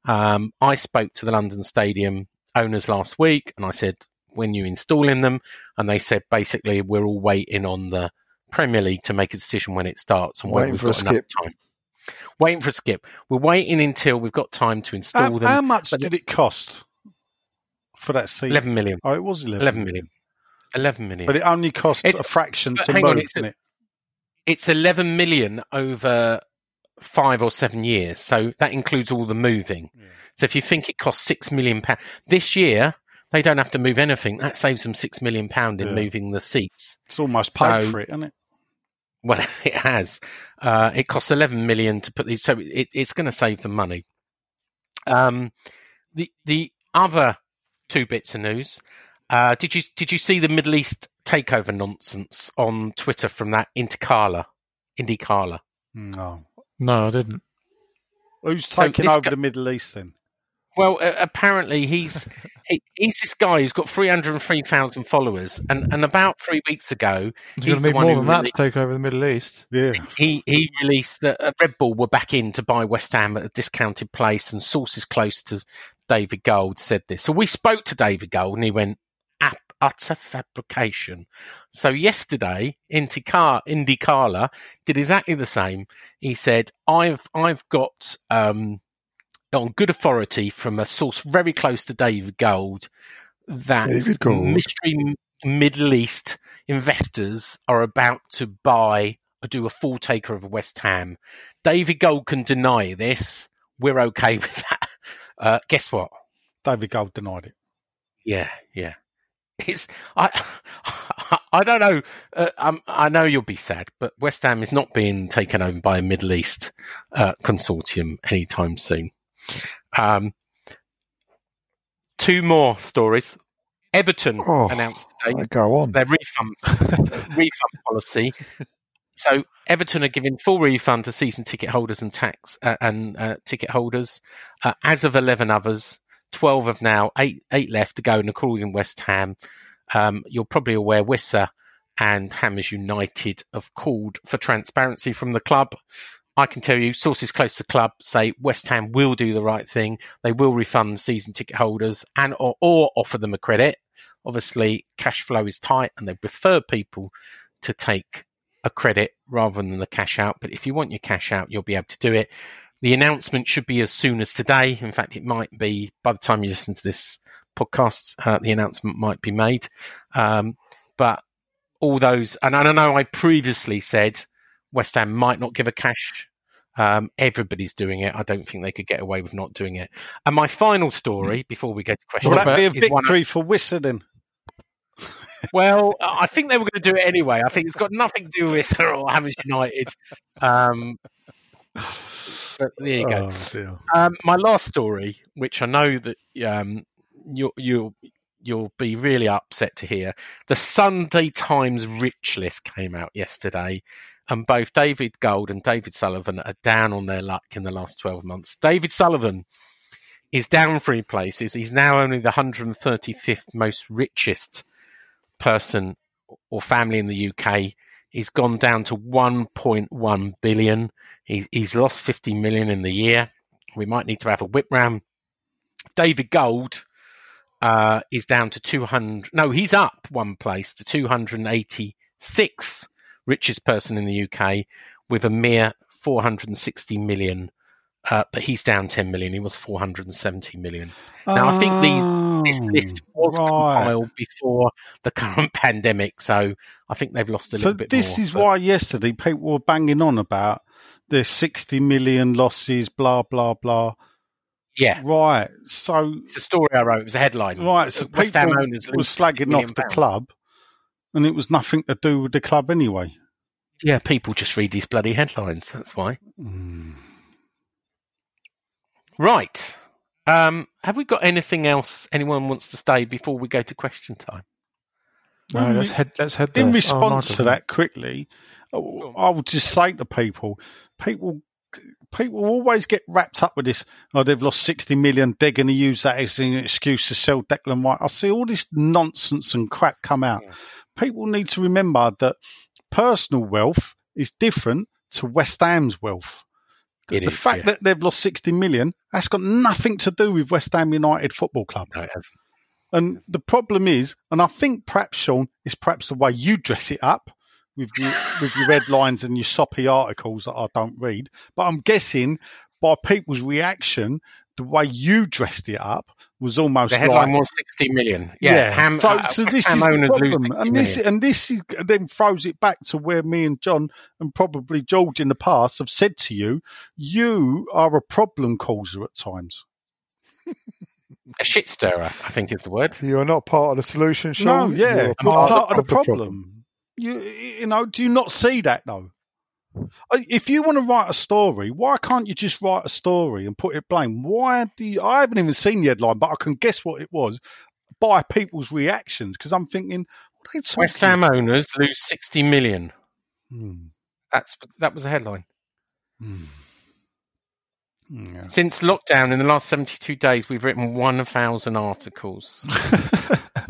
I spoke to the London Stadium owners last week, and I said, when you installing them? And they said, basically, we're all waiting on the Premier League to make a decision when it starts and waiting when we've got enough time. Waiting for a skip. We're waiting until we've got time to install them. How much did it cost for that season? 11 million. Oh, it was 11 million. But it only cost a fraction to move, isn't it? It's 11 million over 5 or 7 years. So that includes all the moving. Yeah. So if you think it costs £6 million this year, they don't have to move anything. That saves them £6 million in moving the seats. It's almost paid for it, isn't it? Well, it has. It costs £11 million to put these, so it's going to save them money. The other 2 bits of news. Did you see the Middle East takeover nonsense on Twitter from that IndyCarla? No, I didn't. Who's taking over the Middle East then? Well, apparently he's this guy who's got 303,000 followers, and about 3 weeks ago, he's going to be more than that to take over the Middle East. Yeah, he released that Red Bull were back in to buy West Ham at a discounted price, and sources close to David Gold said this. So we spoke to David Gold, and he went, utter fabrication. So yesterday, IndyCarla did exactly the same. He said, I've got on good authority from a source very close to David Gold that mystery Middle East investors are about to do a full takeover of West Ham. David Gold can deny this. We're okay with that. Guess what? David Gold denied it. Yeah. I don't know. I know you'll be sad, but West Ham is not being taken over by a Middle East consortium anytime soon. 2 more stories. Everton announced today their refund policy. So Everton are giving full refund to season ticket holders and tax and ticket holders, as of 11 others. 12 have now, eight left to go, and according West Ham, you're probably aware Wissa and Hammers United have called for transparency from the club. I can tell you, sources close to the club say West Ham will do the right thing. They will refund season ticket holders and or offer them a credit. Obviously, cash flow is tight, and they prefer people to take a credit rather than the cash out. But if you want your cash out, you'll be able to do it. The announcement should be as soon as today. In fact, it might be by the time you listen to this podcast, the announcement might be made. But all those, and I know I previously said West Ham might not give a cash. Everybody's doing it. I don't think they could get away with not doing it. And my final story before we go to questions. Will that be a victory for Wissa then? Well, I think they were going to do it anyway. I think it's got nothing to do with Hammers United. But there you go. Oh, my last story, which I know that you'll be really upset to hear. The Sunday Times Rich List came out yesterday, and both David Gold and David Sullivan are down on their luck in the last 12 months. David Sullivan is down 3 places. He's now only the 135th most richest person or family in the UK. He's gone down to 1.1 billion. He's lost 50 million in the year. We might need to have a whip round. David Gold is down to 200. No, he's up 1 place to 286th richest person in the UK with a mere 460 million. But he's down 10 million. He was 470 million. Now, I think this list was compiled before the current pandemic, so I think they've lost a little bit more. So this is why yesterday people were banging on about the 60 million losses, blah, blah, blah. Yeah. Right. So it's a story I wrote. It was a headline. Right. So West Ham owners were slagging off the club, and it was nothing to do with the club anyway. Yeah, people just read these bloody headlines. That's why. Mm. Right. Have we got anything else anyone wants to say before we go to question time? No, let's head in response to that quickly, I would just say to people always get wrapped up with this. Oh, they've lost 60 million. They're going to use that as an excuse to sell Declan Rice. I see all this nonsense and crap come out. Yeah. People need to remember that personal wealth is different to West Ham's wealth. The fact that they've lost 60 million, that's got nothing to do with West Ham United Football Club. No, it hasn't. And the problem is, and I think perhaps, Sean, is perhaps the way you dress it up with your headlines and your soppy articles that I don't read. But I'm guessing by people's reaction, the way you dressed it up was almost the headline was 60 million. Yeah. So this is the problem. And this then throws it back to where me and John and probably George in the past have said to you, you are a problem causer at times. A shit stirrer, I think is the word. You're not part of the solution, Sean. No, yeah. You're part of the problem. You know, do you not see that though? If you want to write a story, why can't you just write a story and put it blame? I haven't even seen the headline, but I can guess what it was by people's reactions because I'm thinking, what are they talking? West Ham owners lose 60 million. Hmm. That was a headline. Hmm. Yeah. Since lockdown, in the last 72 days, we've written 1,000 articles.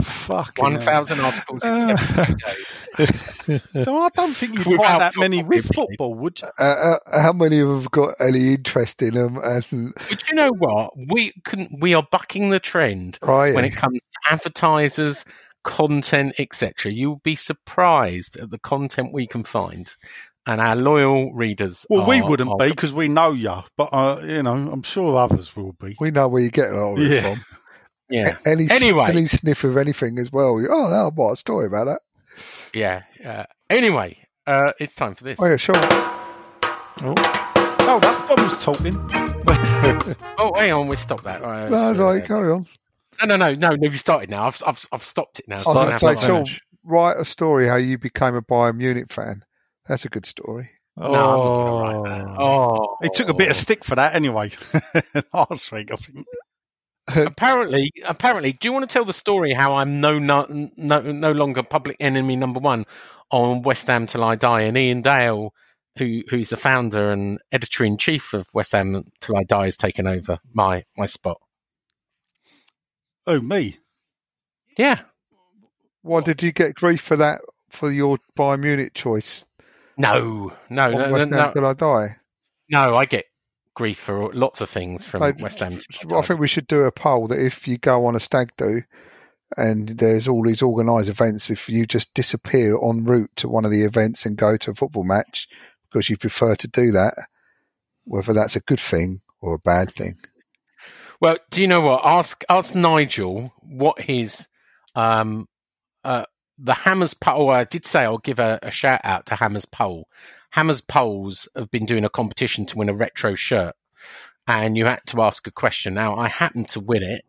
Fuck. 1,000 articles in 72 days. So I don't think you'd write that many with football, would you? How many of them have got any interest in them? But you know what? We are bucking the trend when it comes to advertisers, content, etc. You'll be surprised at the content we can find. And our loyal readers. Well, we wouldn't be because we know you, but I'm sure others will be. We know where you get all this from. Yeah. Any sniff of anything as well. Oh, what a story about that. Yeah. Anyway, it's time for this. Oh yeah, sure. Oh, that one was talking. Oh, hang on, we stopped that. Right, no, it's all right. Carry on. No. You've started now. I've stopped it now. So I was going to say, Sean, write a story how you became a Bayern Munich fan. That's a good story. No, I'm not going to write that. Oh. He took a bit of stick for that anyway. Last week, I think. Apparently, do you want to tell the story how I'm no longer public enemy number 1 on West Ham Till I Die? And Ian Dale, who's the founder and editor-in-chief of West Ham Till I Die, has taken over my spot. Oh, me? Yeah. Why did you get grief for that, for your Bayern Munich choice? No. West Ham Till I Die. No, I get grief for lots of things from West Ham. I think we should do a poll that if you go on a stag do and there's all these organised events, if you just disappear en route to one of the events and go to a football match because you prefer to do that, whether that's a good thing or a bad thing. Well, do you know what? Ask Nigel what his the Hammers Poll, I did say I'll give a shout out to Hammers Poll. Hammers Polls have been doing a competition to win a retro shirt, and you had to ask a question. Now, I happened to win it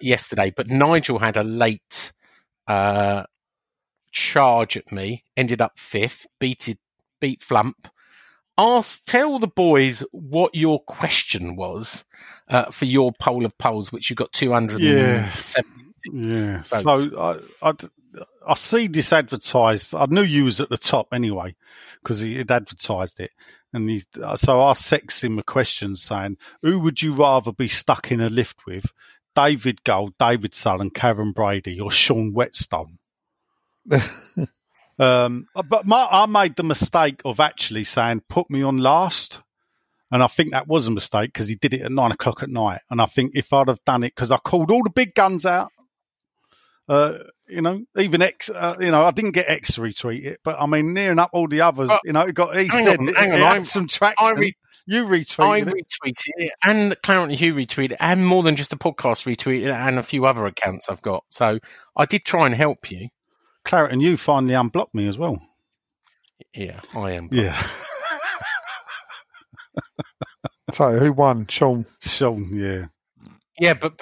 yesterday, but Nigel had a late charge at me, ended up fifth, beat Flump. Tell the boys what your question was for your poll of polls, which you got 276. Yeah. Votes. So I see this advertised. I knew you was at the top anyway because he had advertised it. And so I sexed him a question saying, who would you rather be stuck in a lift with, David Gold, David Sullivan, Karen Brady or Sean Whetstone? But I made the mistake of actually saying, put me on last. And I think that was a mistake because he did it at 9:00 at night. And I think if I'd have done it, because I called all the big guns out, even X, I didn't get X to retweet it, but I mean, nearing up all the others, it got easy. Hang on, some traction. You retweeted it. I retweeted it, and Clarence Hugh retweeted it, and more than just a podcast retweeted it, and a few other accounts I've got. So I did try and help you. Clarence Hugh finally unblocked me as well. Yeah, I am. Yeah. So who won? Sean, yeah. Yeah, but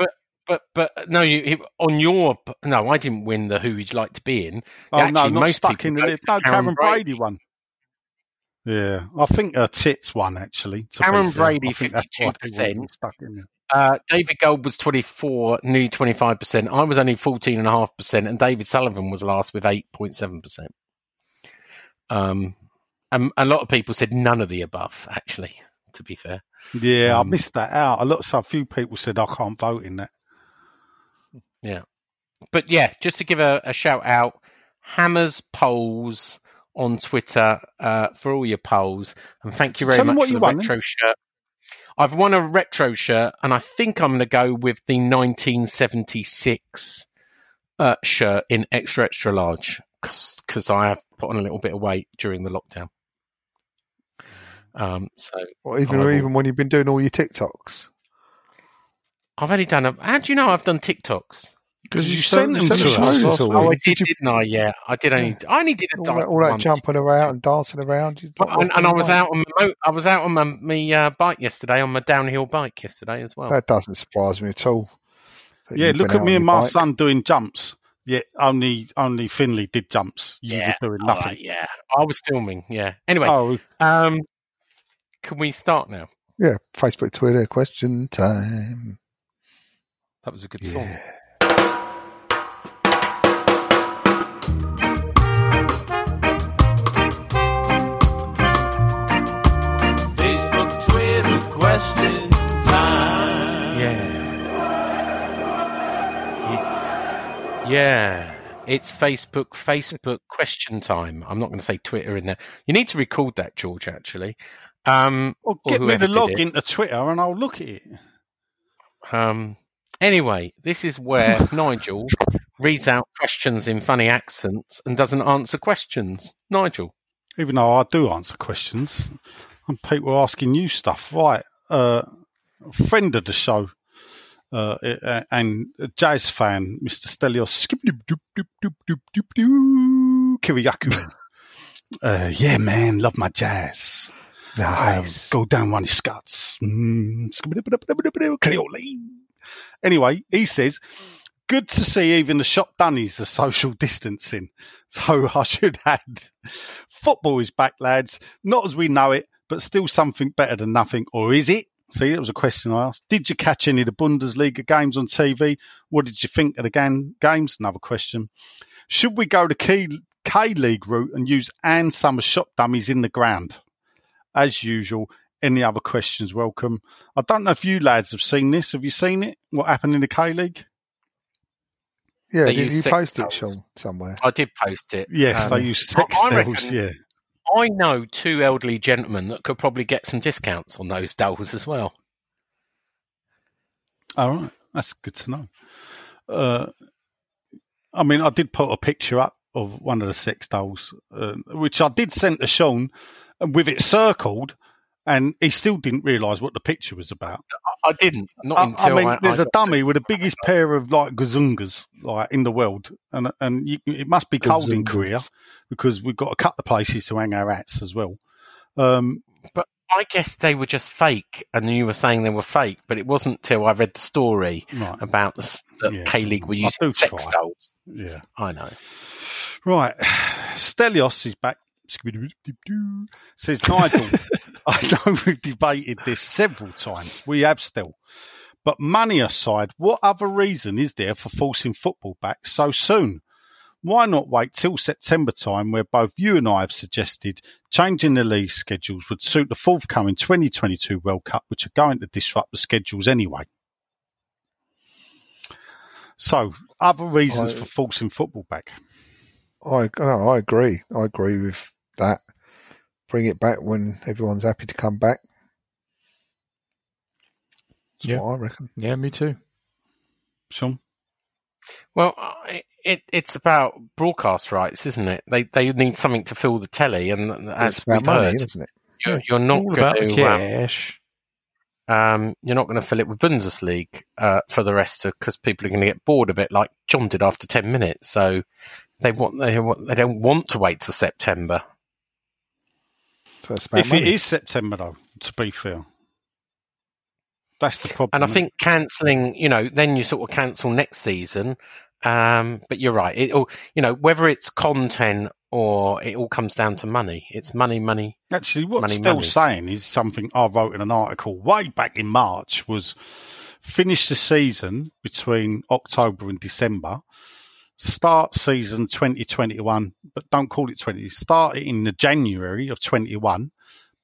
no, I didn't win the who would you like to be in. Karen Brady won. Yeah, I think her tits won actually. Karen Brady 52%. David Gold was 24%, nearly 25%. I was only 14.5%, and David Sullivan was last with 8.7%. And a lot of people said none of the above. Actually, to be fair, yeah, I missed that out. A few people said I can't vote in that. Yeah, but yeah, just to give a shout out, Hammers Polls on Twitter for all your polls, and thank you very much for the retro shirt. I've won a retro shirt, and I think I'm going to go with the 1976 shirt in extra large because I have put on a little bit of weight during the lockdown. Even when you've been doing all your TikToks, I've only done them. How do you know I've done TikToks? Because you sent them to us. I did, didn't I? Yeah, I did. I only did a dive. All that jumping around and dancing around. I was out on my bike yesterday, on my downhill bike yesterday as well. That doesn't surprise me at all. Yeah, look at me and my son doing jumps. Yeah, only Finley did jumps. You were doing nothing. Right, yeah, I was filming. Yeah. Anyway, can we start now? Yeah, Facebook, Twitter, question time. That was a good song. Facebook, Twitter, question time. Yeah. Yeah. It's Facebook question time. I'm not going to say Twitter in there. You need to record that, George, actually. Get me the log into Twitter and I'll look at it. Anyway, this is where Nigel reads out questions in funny accents and doesn't answer questions. Nigel. Even though I do answer questions, and people are asking you stuff. Right. A friend of the show and a jazz fan, Mr. Stelios. Kiriyaku. Yeah, man. Love my jazz. Nice. Go down one of his scuts. Anyway, he says, good to see even the shop dunnies are social distancing. So I should add, football is back, lads. Not as we know it, but still something better than nothing. Or is it? See, it was a question I asked. Did you catch any of the Bundesliga games on TV? What did you think of the games? Another question. Should we go the K-League route and use and summer shop dummies in the ground? As usual, any other questions, welcome. I don't know if you lads have seen this. Have you seen it? What happened in the K-League? Yeah, did you post it, Sean, somewhere? I did post it. Yes, they used six devils, yeah. I know two elderly gentlemen that could probably get some discounts on those devils as well. All right, that's good to know. I mean, I did put a picture up of one of the six devils, which I did send to Sean, and with it circled, and he still didn't realise what the picture was about. I didn't. There's a dummy with the biggest pair of gazungas in the world, and it must be cold in Korea because we've got to cut the places to hang our hats as well. But I guess they were just fake, and you were saying they were fake, but it wasn't till I read the story about the K League were using sex dolls. Yeah, I know. Right. Stelios is back. Says Nigel, I know we've debated this several times. We have still. But money aside, what other reason is there for forcing football back so soon? Why not wait till September time, where both you and I have suggested changing the league schedules would suit the forthcoming 2022 World Cup, which are going to disrupt the schedules anyway? So, other reasons for forcing football back. I agree. I agree with that. Bring it back when everyone's happy to come back. That's what I reckon. Yeah, me too. Sean? Well, it's about broadcast rights, isn't it? They need something to fill the telly, and as it's about money, isn't it? You're not going to cash. You're not going to fill it with Bundesliga for the rest of, because people are going to get bored of it, like John did after 10 minutes. So they don't want to wait till September. So it's about money. It is September, though, to be fair. That's the problem. And I think cancelling, then you sort of cancel next season. But you're right. It all, whether it's content or it all comes down to money. It's money, money. Actually, saying is something I wrote in an article way back in March was finish the season between October and December, start season 2021, but don't call it 20. Start it in the January of 21,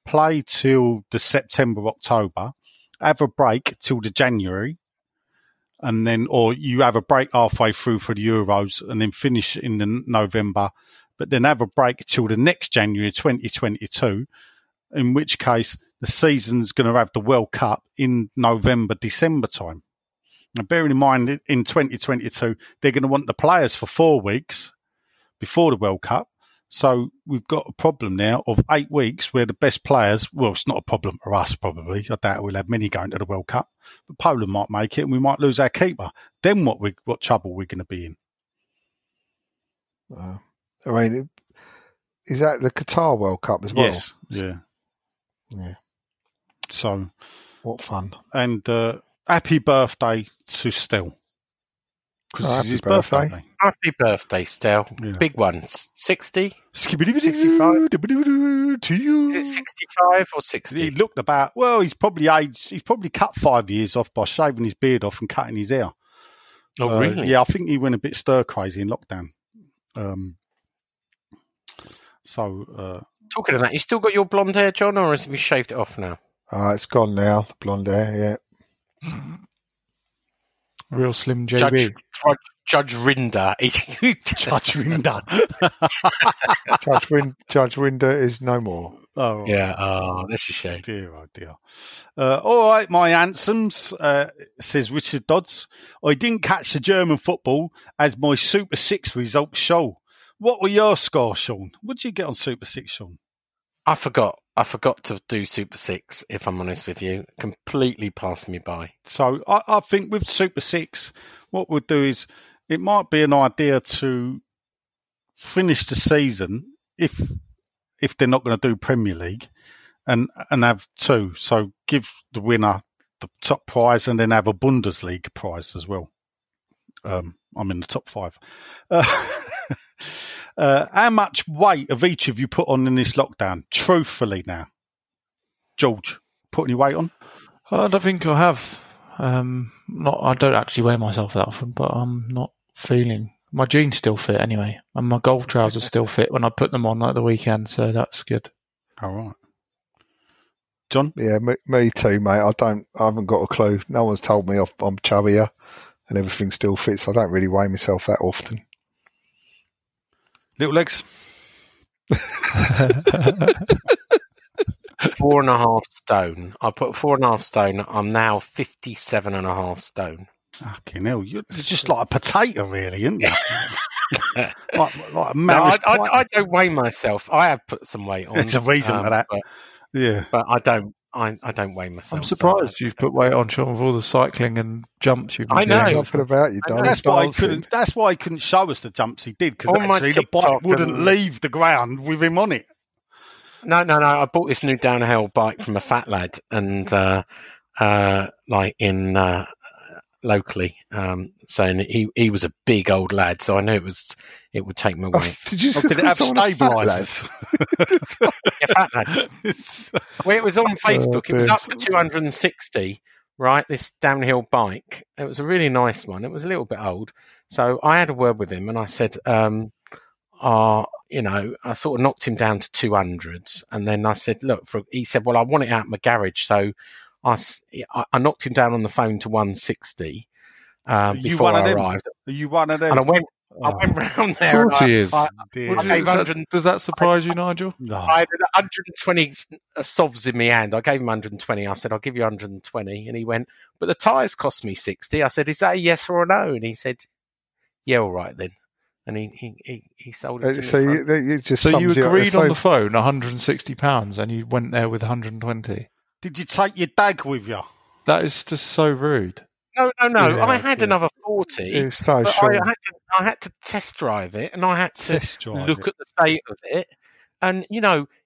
play till the September, October, have a break till the January, and then, or you have a break halfway through for the Euros and then finish in the November, but then have a break till the next January 2022, in which case the season's going to have the World Cup in November, December time. Now, bearing in mind in 2022, they're going to want the players for 4 weeks before the World Cup. So we've got a problem now of 8 weeks where the best players, well, it's not a problem for us probably. I doubt we'll have many going to the World Cup, but Poland might make it and we might lose our keeper. Then what trouble we're going to be in? Is that the Qatar World Cup as well? Yes, yeah. So what fun. And happy birthday to Stel. Because it's his birthday. Happy birthday, Stel. Yeah. Big one. 60? 65? To you. Is it 65 or 60? He looked about... Well, he's probably aged... He's probably cut 5 years off by shaving his beard off and cutting his hair. Oh, really? Yeah, I think he went a bit stir-crazy in lockdown. Talking of that, you still got your blonde hair, John, or has he shaved it off now? It's gone now, the blonde hair, yeah. Real slim JB. Judge Rinder. Judge Rinder. Judge Rinder is no more. Oh, yeah. Oh, that's a shame. Dear, oh, dear. All right, my Ansoms, says Richard Dodds. I didn't catch the German football as my Super 6 results show. What were your scores, Sean? What did you get on Super 6, Sean? I forgot to do Super 6, if I'm honest with you. Completely passed me by. So I think with Super 6, what we'll do is it might be an idea to finish the season if they're not going to do Premier League and have two. So give the winner the top prize and then have a Bundesliga prize as well. I'm in the top five. How much weight have each of you put on in this lockdown? Truthfully now. George, put any weight on? I don't think I have. I don't actually weigh myself that often, but I'm not feeling... My jeans still fit anyway, and my golf trousers still fit when I put them on at the weekend, so that's good. All right. John? Yeah, me too, mate. I haven't got a clue. No one's told me I'm chubbier and everything still fits. I don't really weigh myself that often. Little legs. 4.5 stone. I put 4.5 stone. I'm now 57.5 stone. Fucking hell. You're just like a potato, really, aren't you? like a marriage. No, I don't weigh myself. I have put some weight on. There's a reason for that. But I don't. I don't weigh myself. I'm surprised you've put weight on, Sean, with all the cycling and jumps you've been doing. I know. About you, that's why he couldn't show us the jumps he did, because actually the bike wouldn't leave the ground with him on it. No. I bought this new downhill bike from a fat lad, and locally, saying he was a big old lad, so I knew it would take me away. Oh, did you did it have stabilisers? Fat lad. Well, it was on Facebook. It was up for 260, right, this downhill bike. It was a really nice one. It was a little bit old. So I had a word with him and I said, I sort of knocked him down to 200s. And then I said, look, he said, well, I want it out my garage. So I knocked him down on the phone to 160 before I arrived. Are you one of them? And I went round there. Of course he is. Does that surprise you, Nigel? No. I had 120 sovs in my hand. I gave him 120. I said, I'll give you 120. And he went, but the tyres cost me 60. I said, is that a yes or a no? And he said, yeah, all right then. And he sold it. So you agreed on the phone £160 and you went there with 120. Did you take your dag with you? That is just so rude. No. Yeah, I had another 40. It was so short. I had to test drive it, and I had to look at the state of it. And,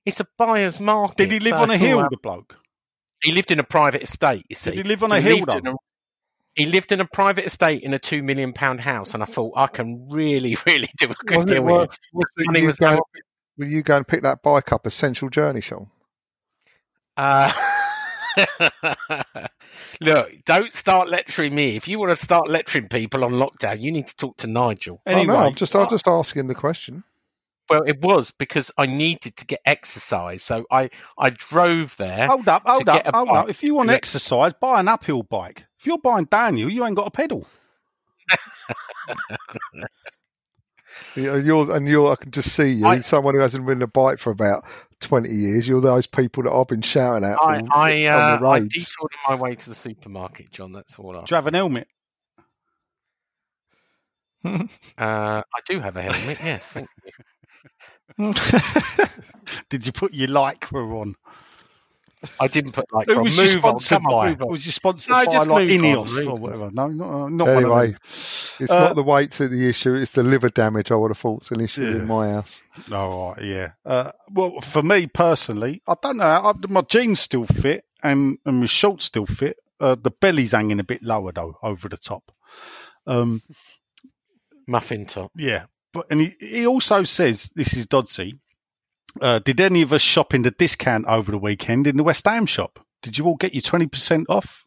it's a buyer's market. Did he live on a hill, the bloke? He lived in a private estate, you see. Did he live on a hill, though? He lived in a private estate in a £2 million pound house, and I thought, I can really, really do a good deal with it. Will you go and pick that bike up, Essential Journey, Sean? Look, don't start lecturing me. If you want to start lecturing people on lockdown, you need to talk to Nigel. Anyway, I'm just asking the question. Well, it was because I needed to get exercise, so I drove there. Hold up! If you want exercise, buy an uphill bike. If you're buying downhill, you ain't got a pedal. I can just see you. Someone who hasn't ridden a bike for about 20 years. You're those people that I've been shouting at. On the roads. I detoured my way to the supermarket, John. That's all. Do you have an helmet? I do have a helmet. Yes, thank you. Did you put your lycra on? I didn't put lycra on. Was you sponsored by like Ineos or whatever? No, not anyway, one of them. It's not the weight's the issue. It's the liver damage, I would have thought, it's an issue in my house. Oh, yeah. Well, for me personally, I don't know. My jeans still fit and my shorts still fit. The belly's hanging a bit lower, though, over the top. Muffin top. Yeah. But, and he also says, this is Dodsey, did any of us shop in the discount over the weekend in the West Ham shop? Did you all get your 20% off?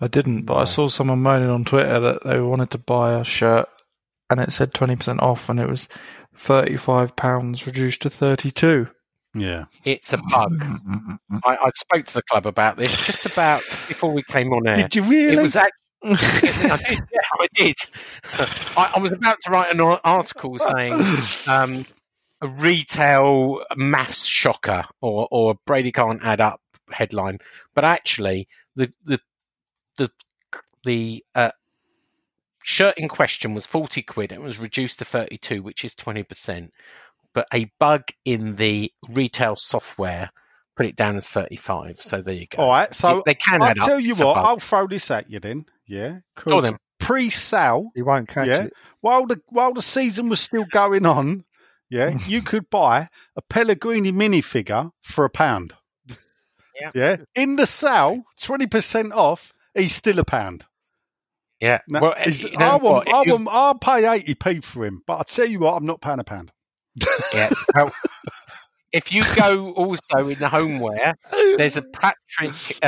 I didn't, but I saw someone moaning on Twitter that they wanted to buy a shirt and it said 20% off and it was £35 reduced to 32. Yeah. It's a bug. I spoke to the club about this just about before we came on air. Did you really? It was actually I did. I was about to write an article saying a retail maths shocker or Brady can't add up headline, but actually the shirt in question was 40 quid and it was reduced to 32, which is 20%. But a bug in the retail software put it down as 35. So there you go. All right, so they can add up. I'll tell you what, I'll throw this at you then. Yeah, cool. Pre-sale. You won't catch it. While the season was still going on, you could buy a Pellegrini minifigure for £1. Yeah. Yeah. In the sale, 20% off, he's still £1. Yeah. Now, well, I'll pay 80p for him, but I tell you what, I'm not paying £1. Yeah. Well, if you go also in the homeware, there's a Patrice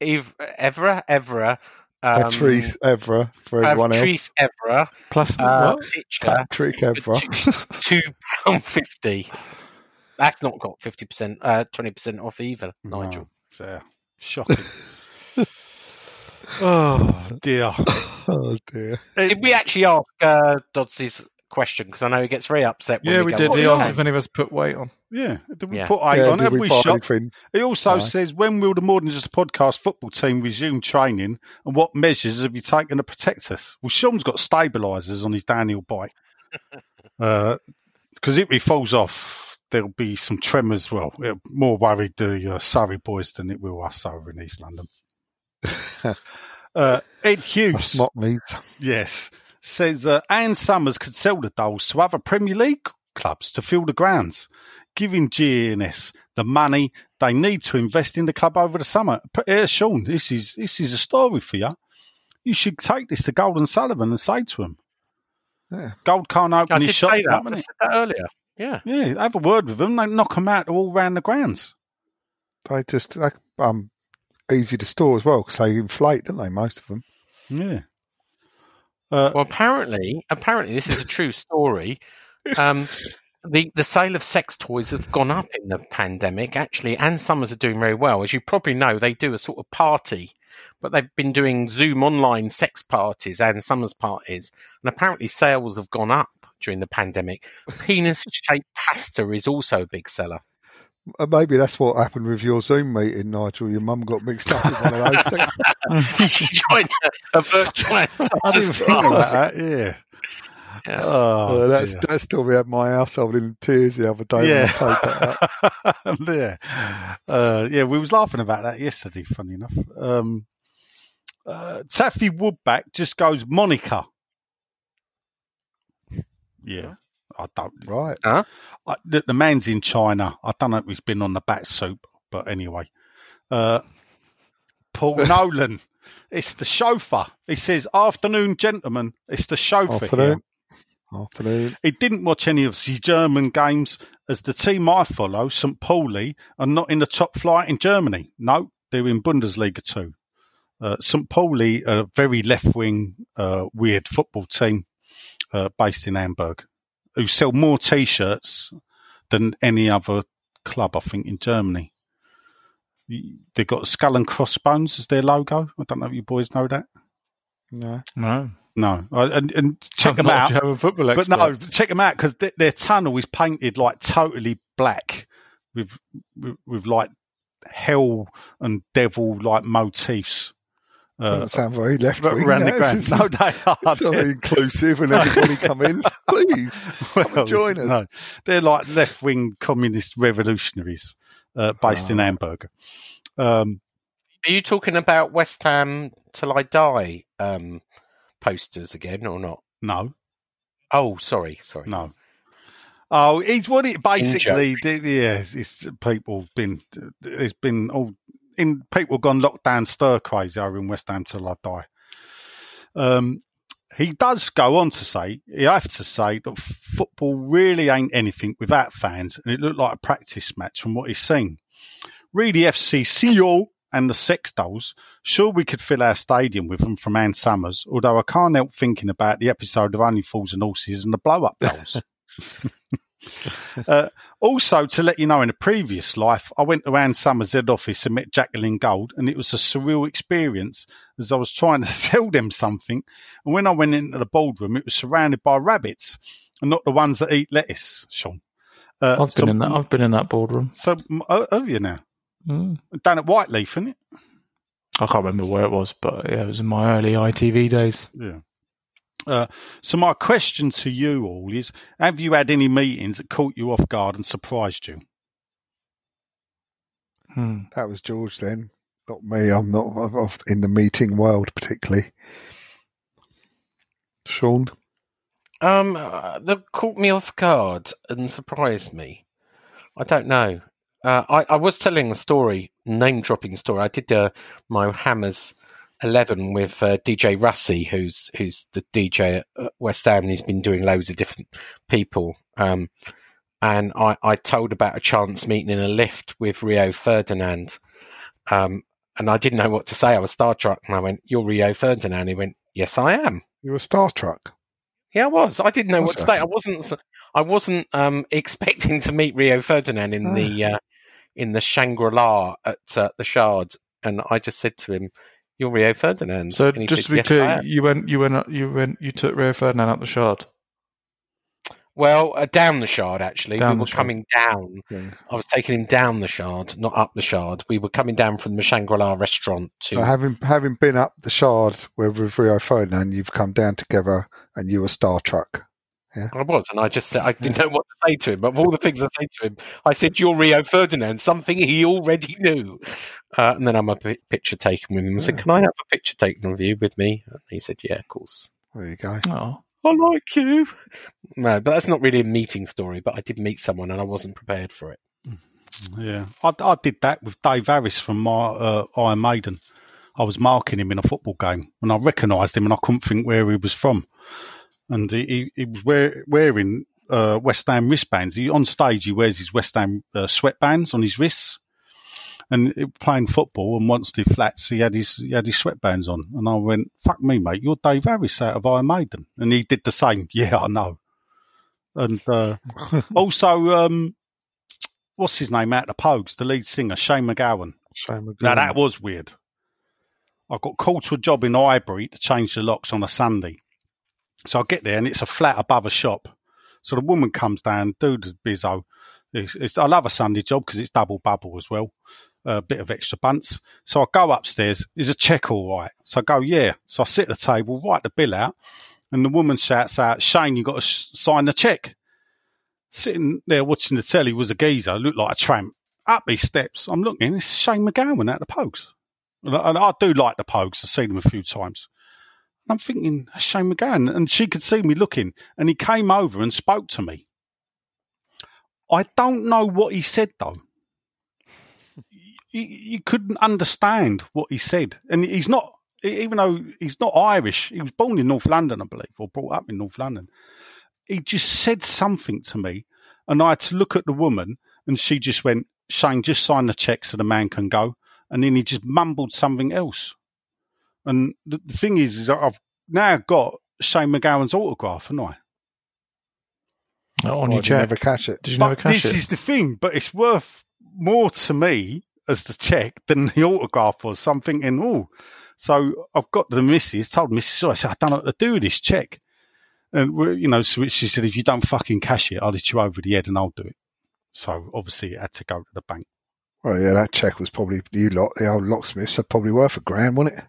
Evra. Patrice Evra for everyone else. Patrice Evra. Plus Patrick Evra. £2.50. That's not got 20% off either, Nigel. Fair. Shocking. Oh, dear. Did we actually ask Dodsey's question? Because I know he gets very upset. When we did. He asked if any of us put weight on. Yeah. Did we put weight on? Have we shot? He also says, when will the More Than Just a Podcast football team resume training and what measures have you taken to protect us? Well, Sean's got stabilisers on his downhill bike. Because if he falls off, there'll be some tremors. Well, it'll more worry the Surrey boys than it will us over in East London. Ed Hughes. Mock meat. Yes. Says, Anne Summers could sell the dolls to other Premier League clubs to fill the grounds, giving GNS the money they need to invest in the club over the summer. But, Sean, this is a story for you. you should take this to Gold and Sullivan and say to them, yeah. Gold can't open his shop. I said that earlier. Yeah. Yeah, have a word with them. They knock them out all round the grounds. They just, easy to store as well because they inflate, don't they, most of them? Yeah. Well, apparently, this is a true story. The sale of sex toys has gone up in the pandemic, actually, and Summers are doing very well. As you probably know, they do a sort of party, but they've been doing Zoom online sex parties and Summers parties, and apparently sales have gone up during the pandemic. Penis-shaped pasta is also a big seller. Maybe that's what happened with your Zoom meeting, Nigel. Your mum got mixed up with one of those things. She joined a virtual. I didn't think about that, yeah. Yeah. Oh, that story had my household in tears the other day. Yeah. When that yeah, we was laughing about that yesterday, funny enough. Taffy Woodback just goes, Monica. Yeah. I don't. Right. Huh? The man's in China. I don't know if he's been on the bat soup, but anyway. Paul Nolan. It's the chauffeur. He says, afternoon, gentlemen. It's the chauffeur. Afternoon. Here. Afternoon. He didn't watch any of the German games as the team I follow, St. Pauli, are not in the top flight in Germany. No, they're in Bundesliga too. St. Pauli are a very left-wing, weird football team based in Hamburg, who sell more T-shirts than any other club, I think, in Germany. They've got skull and crossbones as their logo. I don't know if you boys know that. No. And check them out. I'm not a German football expert. But no, check them out because their tunnel is painted like totally black with like hell and devil like motifs. Doesn't sound very left-wing. Around the ground. No, they are. It's not inclusive and everybody come in. Please, come and join us. No. They're like left-wing communist revolutionaries based in Hamburg. Are you talking about West Ham Till I Die posters again or not? No. Oh, sorry. No. Oh, it's what it basically... It's people have been... There's been all... people gone lockdown stir crazy over in West Ham Till I Die. He does go on to say, you have to say, that football really ain't anything without fans, and it looked like a practice match from what he's seen. Really, FC Seal and the Sex Dolls, sure we could fill our stadium with them from Ann Summers, although I can't help thinking about the episode of Only Fools and Horses and the blow-up dolls. Also, to let you know, in a previous life, I went to Ann Summers' head office and met Jacqueline Gold, and it was a surreal experience as I was trying to sell them something. And when I went into the boardroom, it was surrounded by rabbits, and not the ones that eat lettuce, Sean. I've been in that boardroom. So, have you now? Mm. Down at Whiteleaf, isn't it? I can't remember where it was, but yeah, it was in my early ITV days. Yeah. So my question to you all is, have you had any meetings that caught you off guard and surprised you? That was George then, not me. I'm not in the meeting world particularly. Sean? That caught me off guard and surprised me. I don't know. I was telling a story, name-dropping story. I did my Hammers 11 with DJ Russi, who's the DJ at West Ham, and he's been doing loads of different people. And I told about a chance meeting in a lift with Rio Ferdinand. And I didn't know what to say. I was starstruck, and I went, "You're Rio Ferdinand." He went, "Yes, I am." You were starstruck? Yeah, I was. I didn't know what to say. I wasn't expecting to meet Rio Ferdinand in the Shangri-La at the Shard, and I just said to him, "You're Rio Ferdinand." So just to be clear, you took Rio Ferdinand up the Shard. Well, down the Shard actually. We were coming down. Yeah. I was taking him down the Shard, not up the Shard. We were coming down from the Shangri-La restaurant to. So having been up the Shard with Rio Ferdinand, you've come down together, and you were starstruck. Yeah. I was, and I just said I didn't know what to say to him. But of all the things I said to him, I said, "You're Rio Ferdinand," something he already knew. And then I'm a picture taken with him. I said, "Can I have a picture taken of you with me?" And he said, "Yeah, of course." There you go. Oh, I like you. No, but that's not really a meeting story. But I did meet someone, and I wasn't prepared for it. Yeah, I did that with Dave Harris from my Iron Maiden. I was marking him in a football game and I recognised him and I couldn't think where he was from. And he was wearing West Ham wristbands. He, on stage, he wears his West Ham sweatbands on his wrists. And playing football, and once they flats, he had his sweatbands on. And I went, fuck me, mate, you're Dave Harris out of Iron Maiden. And he did the same. Yeah, I know. And also, what's his name, out of the Pogues, the lead singer, Shane McGowan. Now, that was weird. I got called to a job in Highbury to change the locks on a Sunday. So I get there, and it's a flat above a shop. So the woman comes down, dude, bizzo. I love a Sunday job because it's double bubble as well. A bit of extra bunts. So I go upstairs. Is a check all right? So I go, yeah. So I sit at the table, write the bill out, and the woman shouts out, Shane, you got to sign the check. Sitting there watching the telly was a geezer, looked like a tramp. Up these steps, I'm looking, it's Shane McGowan out of the Pogues. And I do like the Pogues. I've seen them a few times. And I'm thinking, that's Shane McGowan. And she could see me looking, and he came over and spoke to me. I don't know what he said, though. You couldn't understand what he said. And he's not, even though he's not Irish, he was born in North London, I believe, or brought up in North London. He just said something to me, and I had to look at the woman, and she just went, Shane, just sign the cheque so the man can go. And then he just mumbled something else. And the thing is I've now got Shane McGowan's autograph, haven't I? Oh, on your check. Did you never cash it? This is the thing, but it's worth more to me as the check than the autograph was. So I'm thinking, oh, so I've got the missus, told Mrs. I said, I don't know what to do with this check. And, so she said, if you don't fucking cash it, I'll hit you over the head and I'll do it. So obviously it had to go to the bank. Well, yeah, that check was probably, the old locksmiths are probably worth £1,000, wasn't it?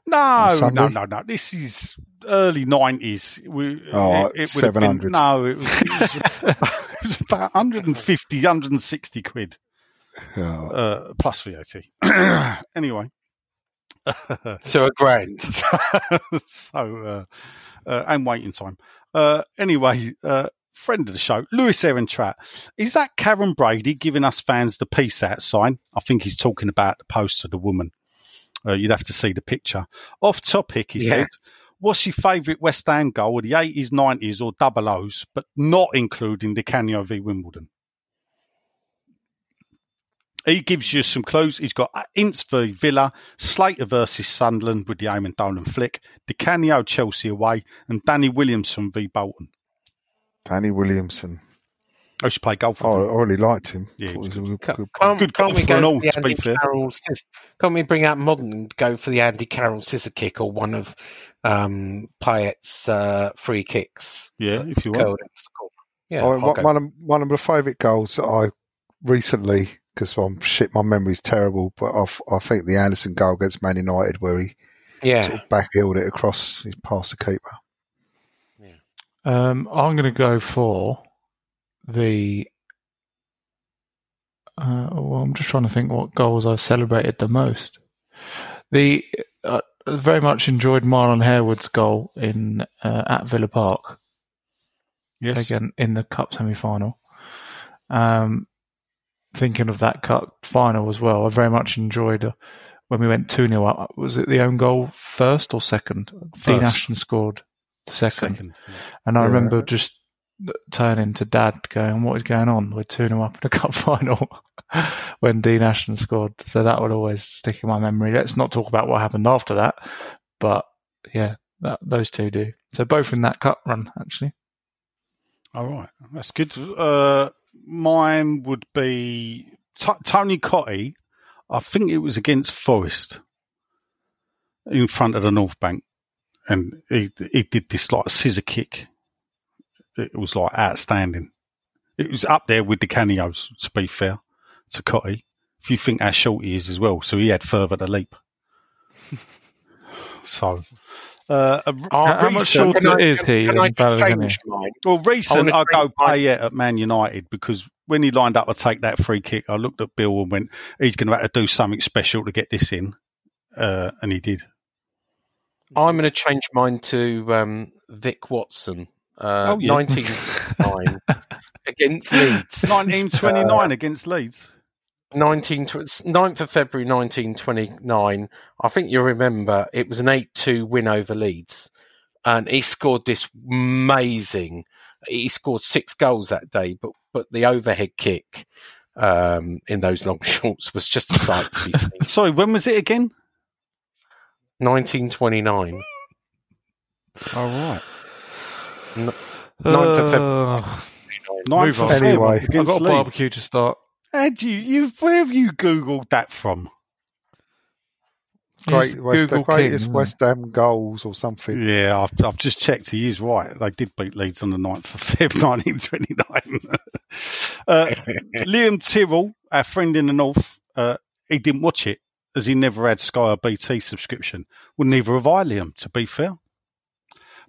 No. This is early 90s. It 700. Been, no, it was it was about 150, 160 quid. Plus VAT. Anyway. So £1,000. So, and waiting time. Anyway, friend of the show, Lewis Erentratt. Is that Karen Brady giving us fans the peace out sign? I think he's talking about the post of the woman. You'd have to see the picture. Off topic, he says, what's your favourite West Ham goal of the 80s, 90s or 00s, but not including the Canio v Wimbledon? He gives you some clues. He's got Ince v Villa, Slater versus Sunderland with the Eamon Dolan flick, Di Canio Chelsea away, and Danny Williamson v Bolton. Danny Williamson. I used to play golf. I really liked him. Yeah, can't we bring out modern and go for the Andy Carroll scissor kick or one of Payet's free kicks? Yeah, if you want. Yeah, one of my favourite goals that I recently, because my memory's terrible, but I think the Anderson goal against Man United where he sort of back-heeled it across, he passed the keeper. I'm going to go for the. I'm just trying to think what goals I've celebrated the most. I very much enjoyed Marlon Harewood's goal in at Villa Park. Yes, again in the cup semi-final. Thinking of that cup final as well, I very much enjoyed when we went 2-0 up. Was it the own goal first or second? First. Dean Ashton scored. Second. And I remember just turning to Dad going, what is going on? We're 2-0 up in the cup final when Dean Ashton scored. So that would always stick in my memory. Let's not talk about what happened after that. But yeah, those two do. So both in that cup run, actually. All right. That's good. Mine would be Tony Cottee. I think it was against Forest in front of the North Bank. And he did this like scissor kick. It was like outstanding. It was up there with the Canios, to be fair, to Cottee. If you think how short he is as well. So he had further to leap. So. How much shorter is he? Well, recent, I go Payet at Man United because when he lined up to take that free kick, I looked at Bill and went, he's going to have to do something special to get this in. And he did. I'm going to change mine to Vic Watson, 1929 against Leeds. 1929 against Leeds. 9th of February 1929, I think you remember, it was an 8-2 win over Leeds. And he scored this amazing... He scored 6 goals that day, but the overhead kick in those long shorts was just a sight to be seen. Sorry, when was it again? 1929. All right. 9th of February. 9th of February. I've got a barbecue to start. Where have you Googled that from? The greatest West Ham goals or something. Yeah, I've just checked. He is right. They did beat Leeds on the 9th of Feb, 1929. Liam Tyrrell, our friend in the north, he didn't watch it as he never had Sky or BT subscription. Well, neither have I, Liam, to be fair.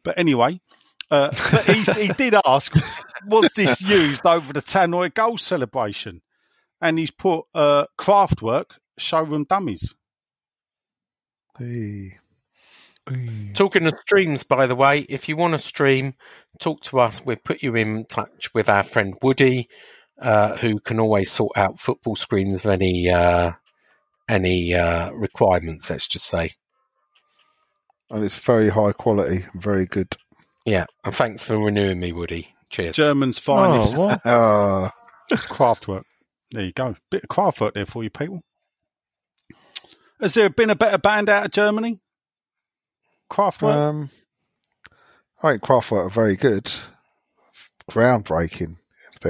But anyway, but he did ask, was this used over the Tannoy goal celebration? And he's put Kraftwerk showroom dummies. Talking of streams, by the way, if you want to stream, talk to us. We'll put you in touch with our friend Woody, who can always sort out football screens of any requirements, let's just say. And it's very high quality, very good. Yeah, and thanks for renewing me, Woody. Cheers. German's finest. Oh, Kraftwerk. There you go. Bit of Kraftwerk there for you people. Has there been a better band out of Germany? Kraftwerk? I think Kraftwerk are very good. Groundbreaking of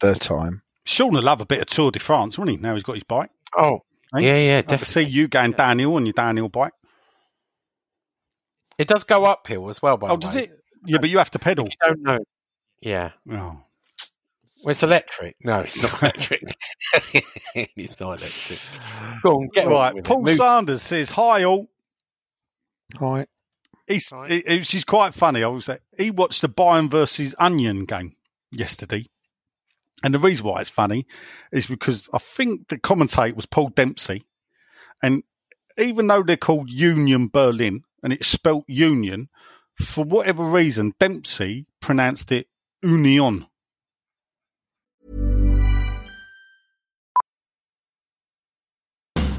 their time. Sean will love a bit of Tour de France, wouldn't he? Now he's got his bike. Oh, eh? Yeah, definitely. I can see you going downhill on your downhill bike. It does go uphill as well, by the way. Oh, does it? Yeah, but you have to pedal. If you don't know. Yeah. Oh. Well, it's electric. No, it's not electric. It's not electric. Go on, get right. On Paul Sanders says, "Hi all." Hi. She's quite funny. I would say he watched the Bayern versus Union game yesterday, and the reason why it's funny is because I think the commentator was Paul Dempsey, and even though they're called Union Berlin and it's spelt Union, for whatever reason Dempsey pronounced it Union.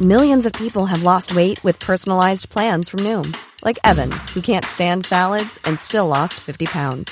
Millions of people have lost weight with personalized plans from Noom. Like Evan, who can't stand salads and still lost 50 pounds.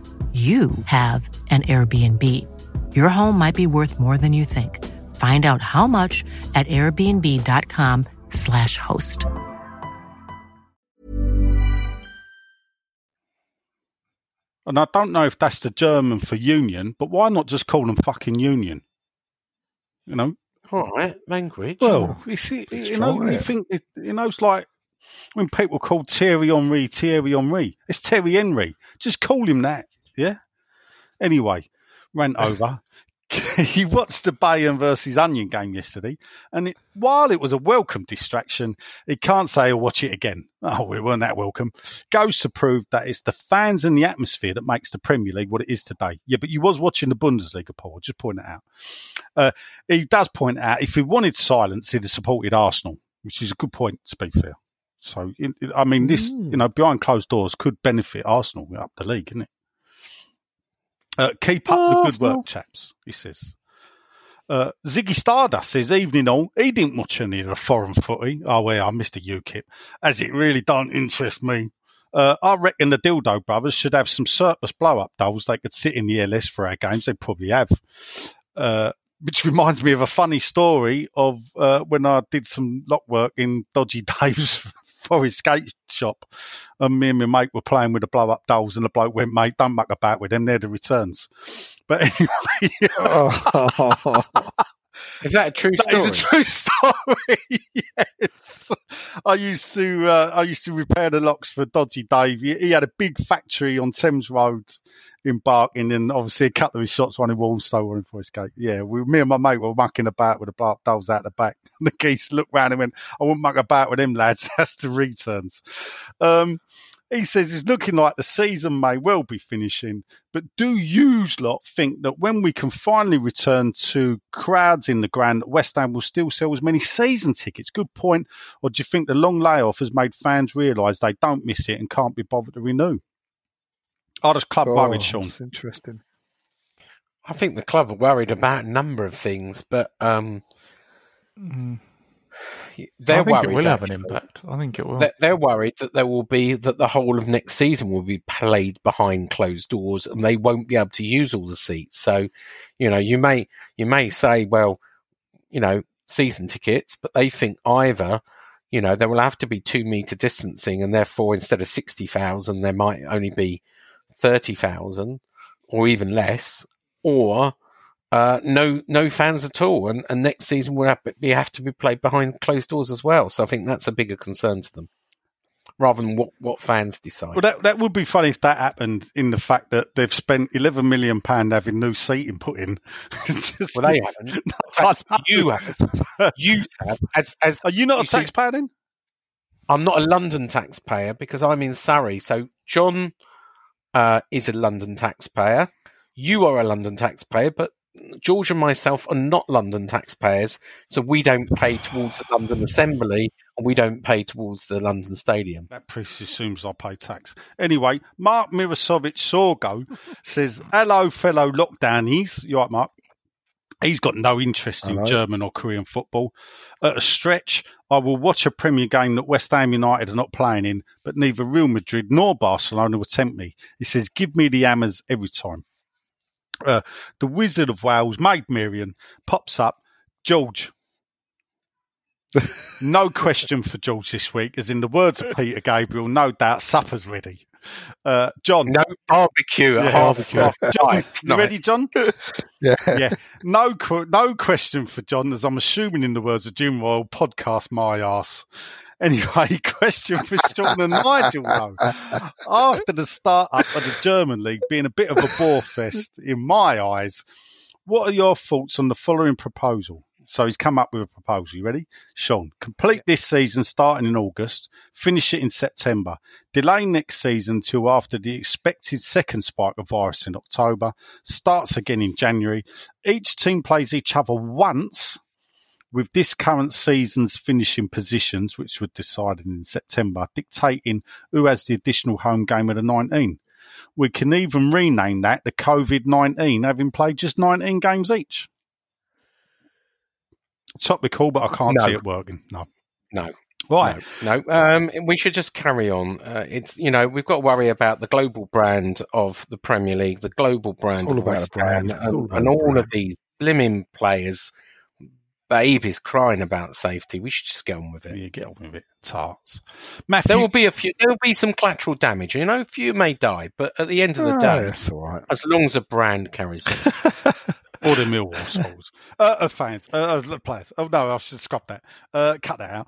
you have an Airbnb. Your home might be worth more than you think. Find out how much at airbnb.com/host. And I don't know if that's the German for union, but why not just call them fucking union? You know? All right, language. Well, you see, you know, you think, you know, it's like when people call Thierry Henry. It's Thierry Henry. Just call him that. Yeah. Anyway, rant over. He watched the Bayern versus Union game yesterday, and while it was a welcome distraction, he can't say he'll watch it again. Oh, we weren't that welcome. Goes to prove that it's the fans and the atmosphere that makes the Premier League what it is today. Yeah, but you was watching the Bundesliga, Paul. Just point it out. He does point out if he wanted silence, he'd have supported Arsenal, which is a good point, to be fair. So, I mean, this, you know, behind closed doors could benefit Arsenal up the league, isn't it? Keep up the good work, chaps, he says. Ziggy Stardust says, evening all. He didn't watch any of the foreign footy. Oh, well, I missed a UKIP, as it really don't interest me. I reckon the Dildo Brothers should have some surplus blow-up dolls. They could sit in the LS for our games. They probably have. Which reminds me of a funny story of when I did some lock work in Dodgy Dave's Forest skate shop, and me and my mate were playing with the blow-up dolls, and the bloke went, mate, don't muck about with them. They're the returns. But anyway. Is that a true story? It's a true story. Yes, I used to repair the locks for Dodgy Dave. He had a big factory on Thames Road in Barking, and obviously a couple of his shots, one in Walsall, one in Forest Gate. Yeah, me and my mate were mucking about with the blow-up dolls out the back. And the geese looked round and went, "I wouldn't muck about with them lads. That's the returns." He says it's looking like the season may well be finishing, but do yous lot think that when we can finally return to crowds in the ground, West Ham will still sell as many season tickets? Good point. Or do you think the long layoff has made fans realise they don't miss it and can't be bothered to renew? Are the club worried, Sean? That's interesting. I think the club are worried about a number of things, but I think it will have an impact. I think it will. They're worried that there will be that the whole of next season will be played behind closed doors, and they won't be able to use all the seats. So, you know, you may say, well, you know, season tickets, but they think either, you know, there will have to be 2 meter distancing, and therefore instead of 60,000, there might only be 30,000, or even less, or no fans at all, and next season will have to be played behind closed doors as well. So I think that's a bigger concern to them, rather than what fans decide. Well, that would be funny if that happened. In the fact that they've spent £11 million having new seating put in. Well, they haven't. No, you have. Are you not a taxpayer then? I'm not a London taxpayer because I'm in Surrey. So John is a London taxpayer. You are a London taxpayer, but George and myself are not London taxpayers, so we don't pay towards the London Assembly and we don't pay towards the London Stadium. That presumes I pay tax. Anyway, Mark Mirosovic Sorgo says, hello, fellow lockdownies. You all right, Mark? He's got no interest in German or Korean football. At a stretch, I will watch a Premier game that West Ham United are not playing in, but neither Real Madrid nor Barcelona will tempt me. He says, give me the Hammers every time. The Wizard of Wales, Maid Marian, pops up. George. No question for George this week, as in the words of Peter Gabriel, no doubt supper's ready. John. No barbecue at half. John, you ready, John? Yeah. No question for John, as I'm assuming in the words of Jim Royal, podcast my ass. Anyway, question for Sean and Nigel, though. After the start-up of the German League being a bit of a bore fest, in my eyes, what are your thoughts on the following proposal? So he's come up with a proposal. You ready? Sean, complete this season starting in August, finish it in September, delay next season till after the expected second spike of virus in October, starts again in January. Each team plays each other once, with this current season's finishing positions, which were decided in September, dictating who has the additional home game of the 19. We can even rename that the COVID-19, having played just 19 games each. Topical, but I can't see it working. No. Why? No. We should just carry on. It's, you know, we've got to worry about the global brand of the Premier League, the global brand of West Ham, and all of these blimmin' players. Babe is crying about safety. We should just get on with it. Yeah, get on with it, tarts. Matthew, there will be some collateral damage. You know, a few may die, but at the end of the day, that's all right. As long as a brand carries on. Or the Millwall souls. Players. Oh, no, I should scrap that. Cut that out.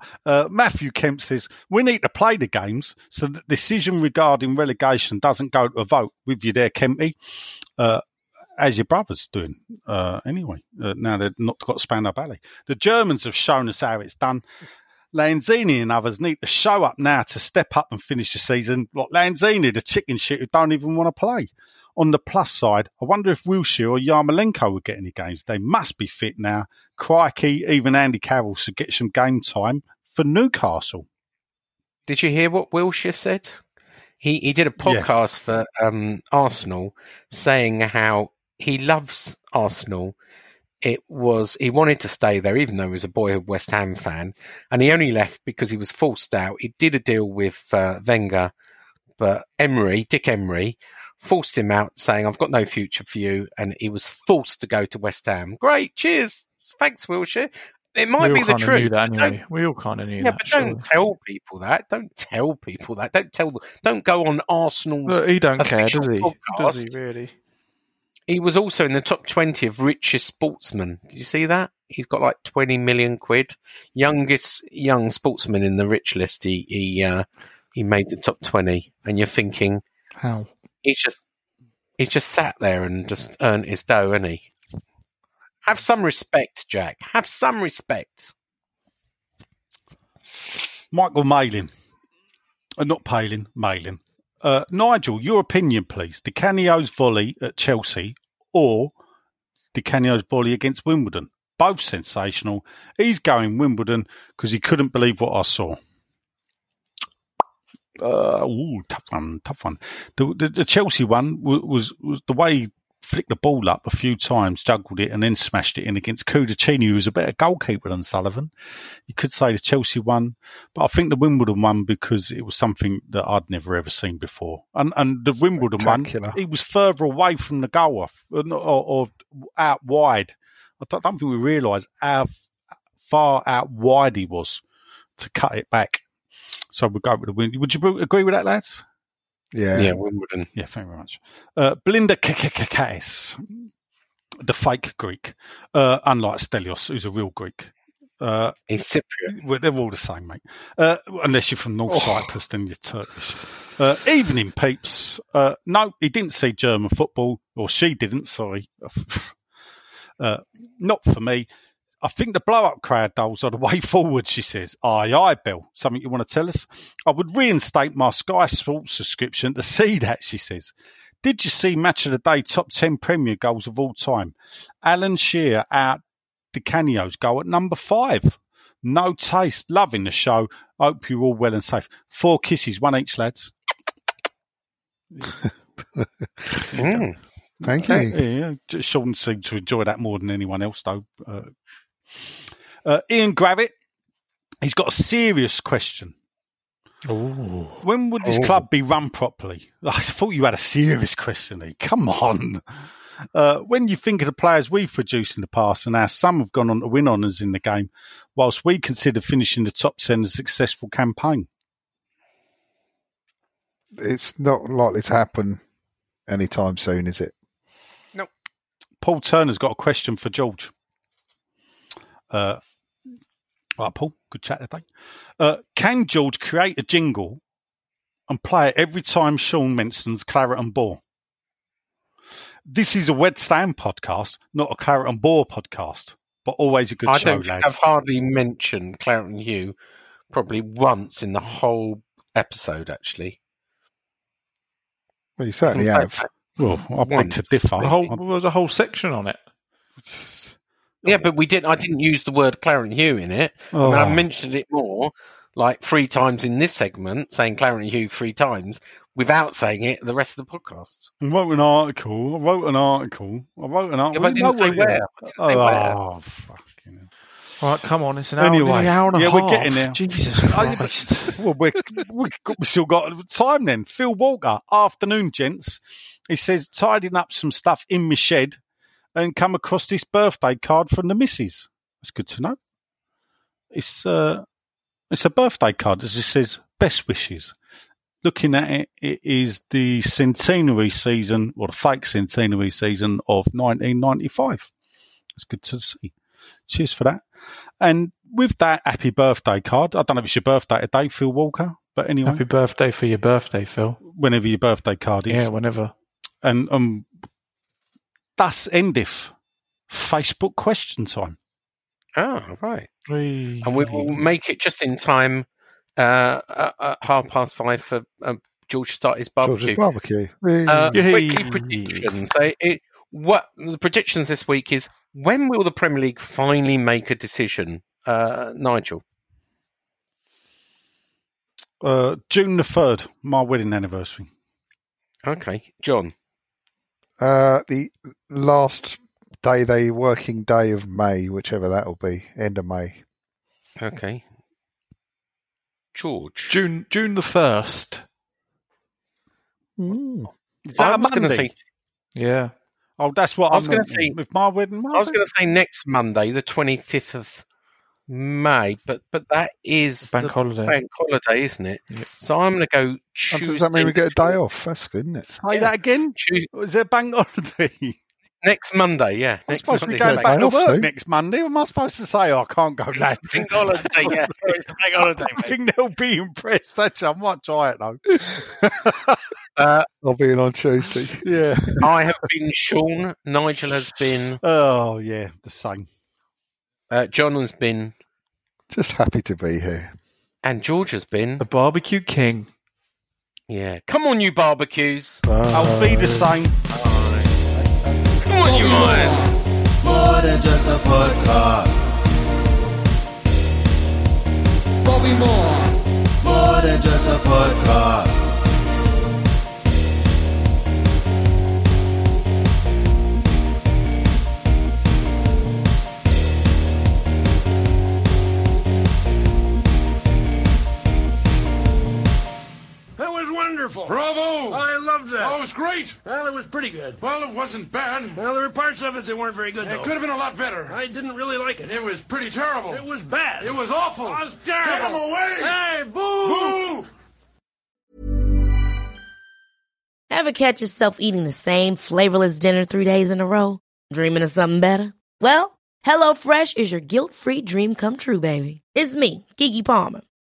Matthew Kemp says, we need to play the games so that decision regarding relegation doesn't go to a vote. With you there, Kempy. As your brother's doing, anyway. Now they've not got to span up alley. The Germans have shown us how it's done. Lanzini and others need to show up now to step up and finish the season. Like Lanzini, the chicken shit who don't even want to play. On the plus side, I wonder if Wilshire or Yarmolenko will get any games. They must be fit now. Crikey, even Andy Carroll should get some game time for Newcastle. Did you hear what Wilshire said? He did a podcast for Arsenal saying how he loves Arsenal. He wanted to stay there, even though he was a boyhood West Ham fan, and he only left because he was forced out. He did a deal with Wenger, but Dick Emery, forced him out, saying, "I've got no future for you," and he was forced to go to West Ham. Great, cheers, thanks, Wilshire. It might be the truth. We all kind of knew that. Yeah, but don't tell people that. Don't tell them. Don't go on Arsenal's. Look, he don't care, does he? Podcast. Does he really? He was also in the top 20 of richest sportsmen. Did you see that? He's got like 20 million quid. Young sportsman in the rich list. He made the top 20, and you're thinking, how? He just sat there and just earned his dough, hasn't he? Have some respect, Jack. Have some respect. Michael Malin. Not Palin, Malin. Nigel, your opinion, please. Di Canio's volley at Chelsea or Di Canio's volley against Wimbledon? Both sensational. He's going Wimbledon because he couldn't believe what I saw. Tough one. The Chelsea one was the way he flicked the ball up a few times, juggled it, and then smashed it in against Cudicini, who was a better goalkeeper than Sullivan. You could say the Chelsea one, but I think the Wimbledon one because it was something that I'd never ever seen before. And the Wimbledon one, he was further away from the goal or out wide. I don't think we realised how far out wide he was to cut it back. So we'll go with the Wimbledon. Would you agree with that, lads? Yeah, Wimbledon. Yeah, thank you very much. Belinda Kakakakakis, the fake Greek, unlike Stelios, who's a real Greek. He's Cypriot. Well, they're all the same, mate. Unless you're from North Cyprus, then you're Turkish. Evening, peeps. No, he didn't see German football, or she didn't, sorry. Not for me. I think the blow-up crowd dolls are the way forward, she says. Aye, Bill. Something you want to tell us? I would reinstate my Sky Sports subscription to see that, she says. Did you see Match of the Day top 10 Premier goals of all time? Alan Shearer out Di Canio's goal at number 5. No taste. Loving the show. Hope you're all well and safe. 4 kisses, 1 each, lads. Thank you. Yeah. Sean seemed to enjoy that more than anyone else, though. Ian Gravitt, he's got a serious question. Ooh. When would this club be run properly? I thought you had a serious question there. Come on. When you think of the players we've produced in the past and how some have gone on to win honours in the game, whilst we consider finishing the top 10 a successful campaign? It's not likely to happen anytime soon, is it? No. Paul Turner's got a question for George. Right, Paul, good chat today. Can George create a jingle and play it every time Sean mentions Claret and Boar? This is a West Ham podcast, not a Claret and Boar podcast, but always a good show, lads. I've hardly mentioned Claret and Hugh probably once in the whole episode, actually. Well, you certainly have. Well, I beg to differ. There was a whole section on it. Yeah, but I didn't use the word Clarence Hugh in it. Oh. I mean, I mentioned it more, like 3 times in this segment, saying Clarence Hugh 3 times, without saying it the rest of the podcast. I wrote an article. Yeah, but I didn't say where. Oh, fucking hell. All right, come on, it's an hour and a half. We're getting there. Jesus Christ. Well, we've still got time then. Phil Walker, afternoon, gents. He says, tidying up some stuff in my shed, and come across this birthday card from the missus. That's good to know. It's a birthday card. It just says, best wishes. Looking at it, it is the centenary season, or the fake centenary season of 1995. That's good to see. Cheers for that. And with that happy birthday card, I don't know if it's your birthday today, Phil Walker, but anyway. Happy birthday for your birthday, Phil. Whenever your birthday card is. Yeah, whenever. And thus endeth Facebook question time. Oh, right. And we will make it just in time at 5:30 for George to start his barbecue. Weekly predictions. The predictions this week is, when will the Premier League finally make a decision? Nigel? June the 3rd, my wedding anniversary. Okay. John? The last day, the working day of May, whichever that will be, end of May. Okay. George? June the 1st. Mm. I was going to say... Yeah. Oh, that's what I was going to say. With my wedding, I was going to say next Monday, the 25th of May, but that is bank holiday, isn't it? Yep. So I'm going to go Tuesday. Does that mean we get a day off? That's good, isn't it? Say that again? Is it bank holiday? Next Monday, yeah. I'm supposed to be going back to work next Monday. Am I supposed to say, I can't go, lads? Bank holiday, yeah. So it's bank holiday. I think they'll be impressed. I might try it, though. I'll be in on Tuesday. Yeah. I have been Sean. Nigel has been... Oh, yeah, the same. John has been... Just happy to be here. And George has been... The barbecue king. Yeah. Come on, you barbecues. Bye. I'll be the same. Oh. You more than just a podcast. Bobby more than just a podcast. That was wonderful. Bravo! I loved that. Oh, it was great. Well, it was pretty good. Well, it wasn't bad. Well, there were parts of it that weren't very good, though. It could have been a lot better. I didn't really like it. It was pretty terrible. It was bad. It was awful. It was terrible. Get him away! Hey, boo! Boo! Ever catch yourself eating the same flavorless dinner 3 days in a row? Dreaming of something better? Well, HelloFresh is your guilt-free dream come true, baby. It's me, Keke Palmer.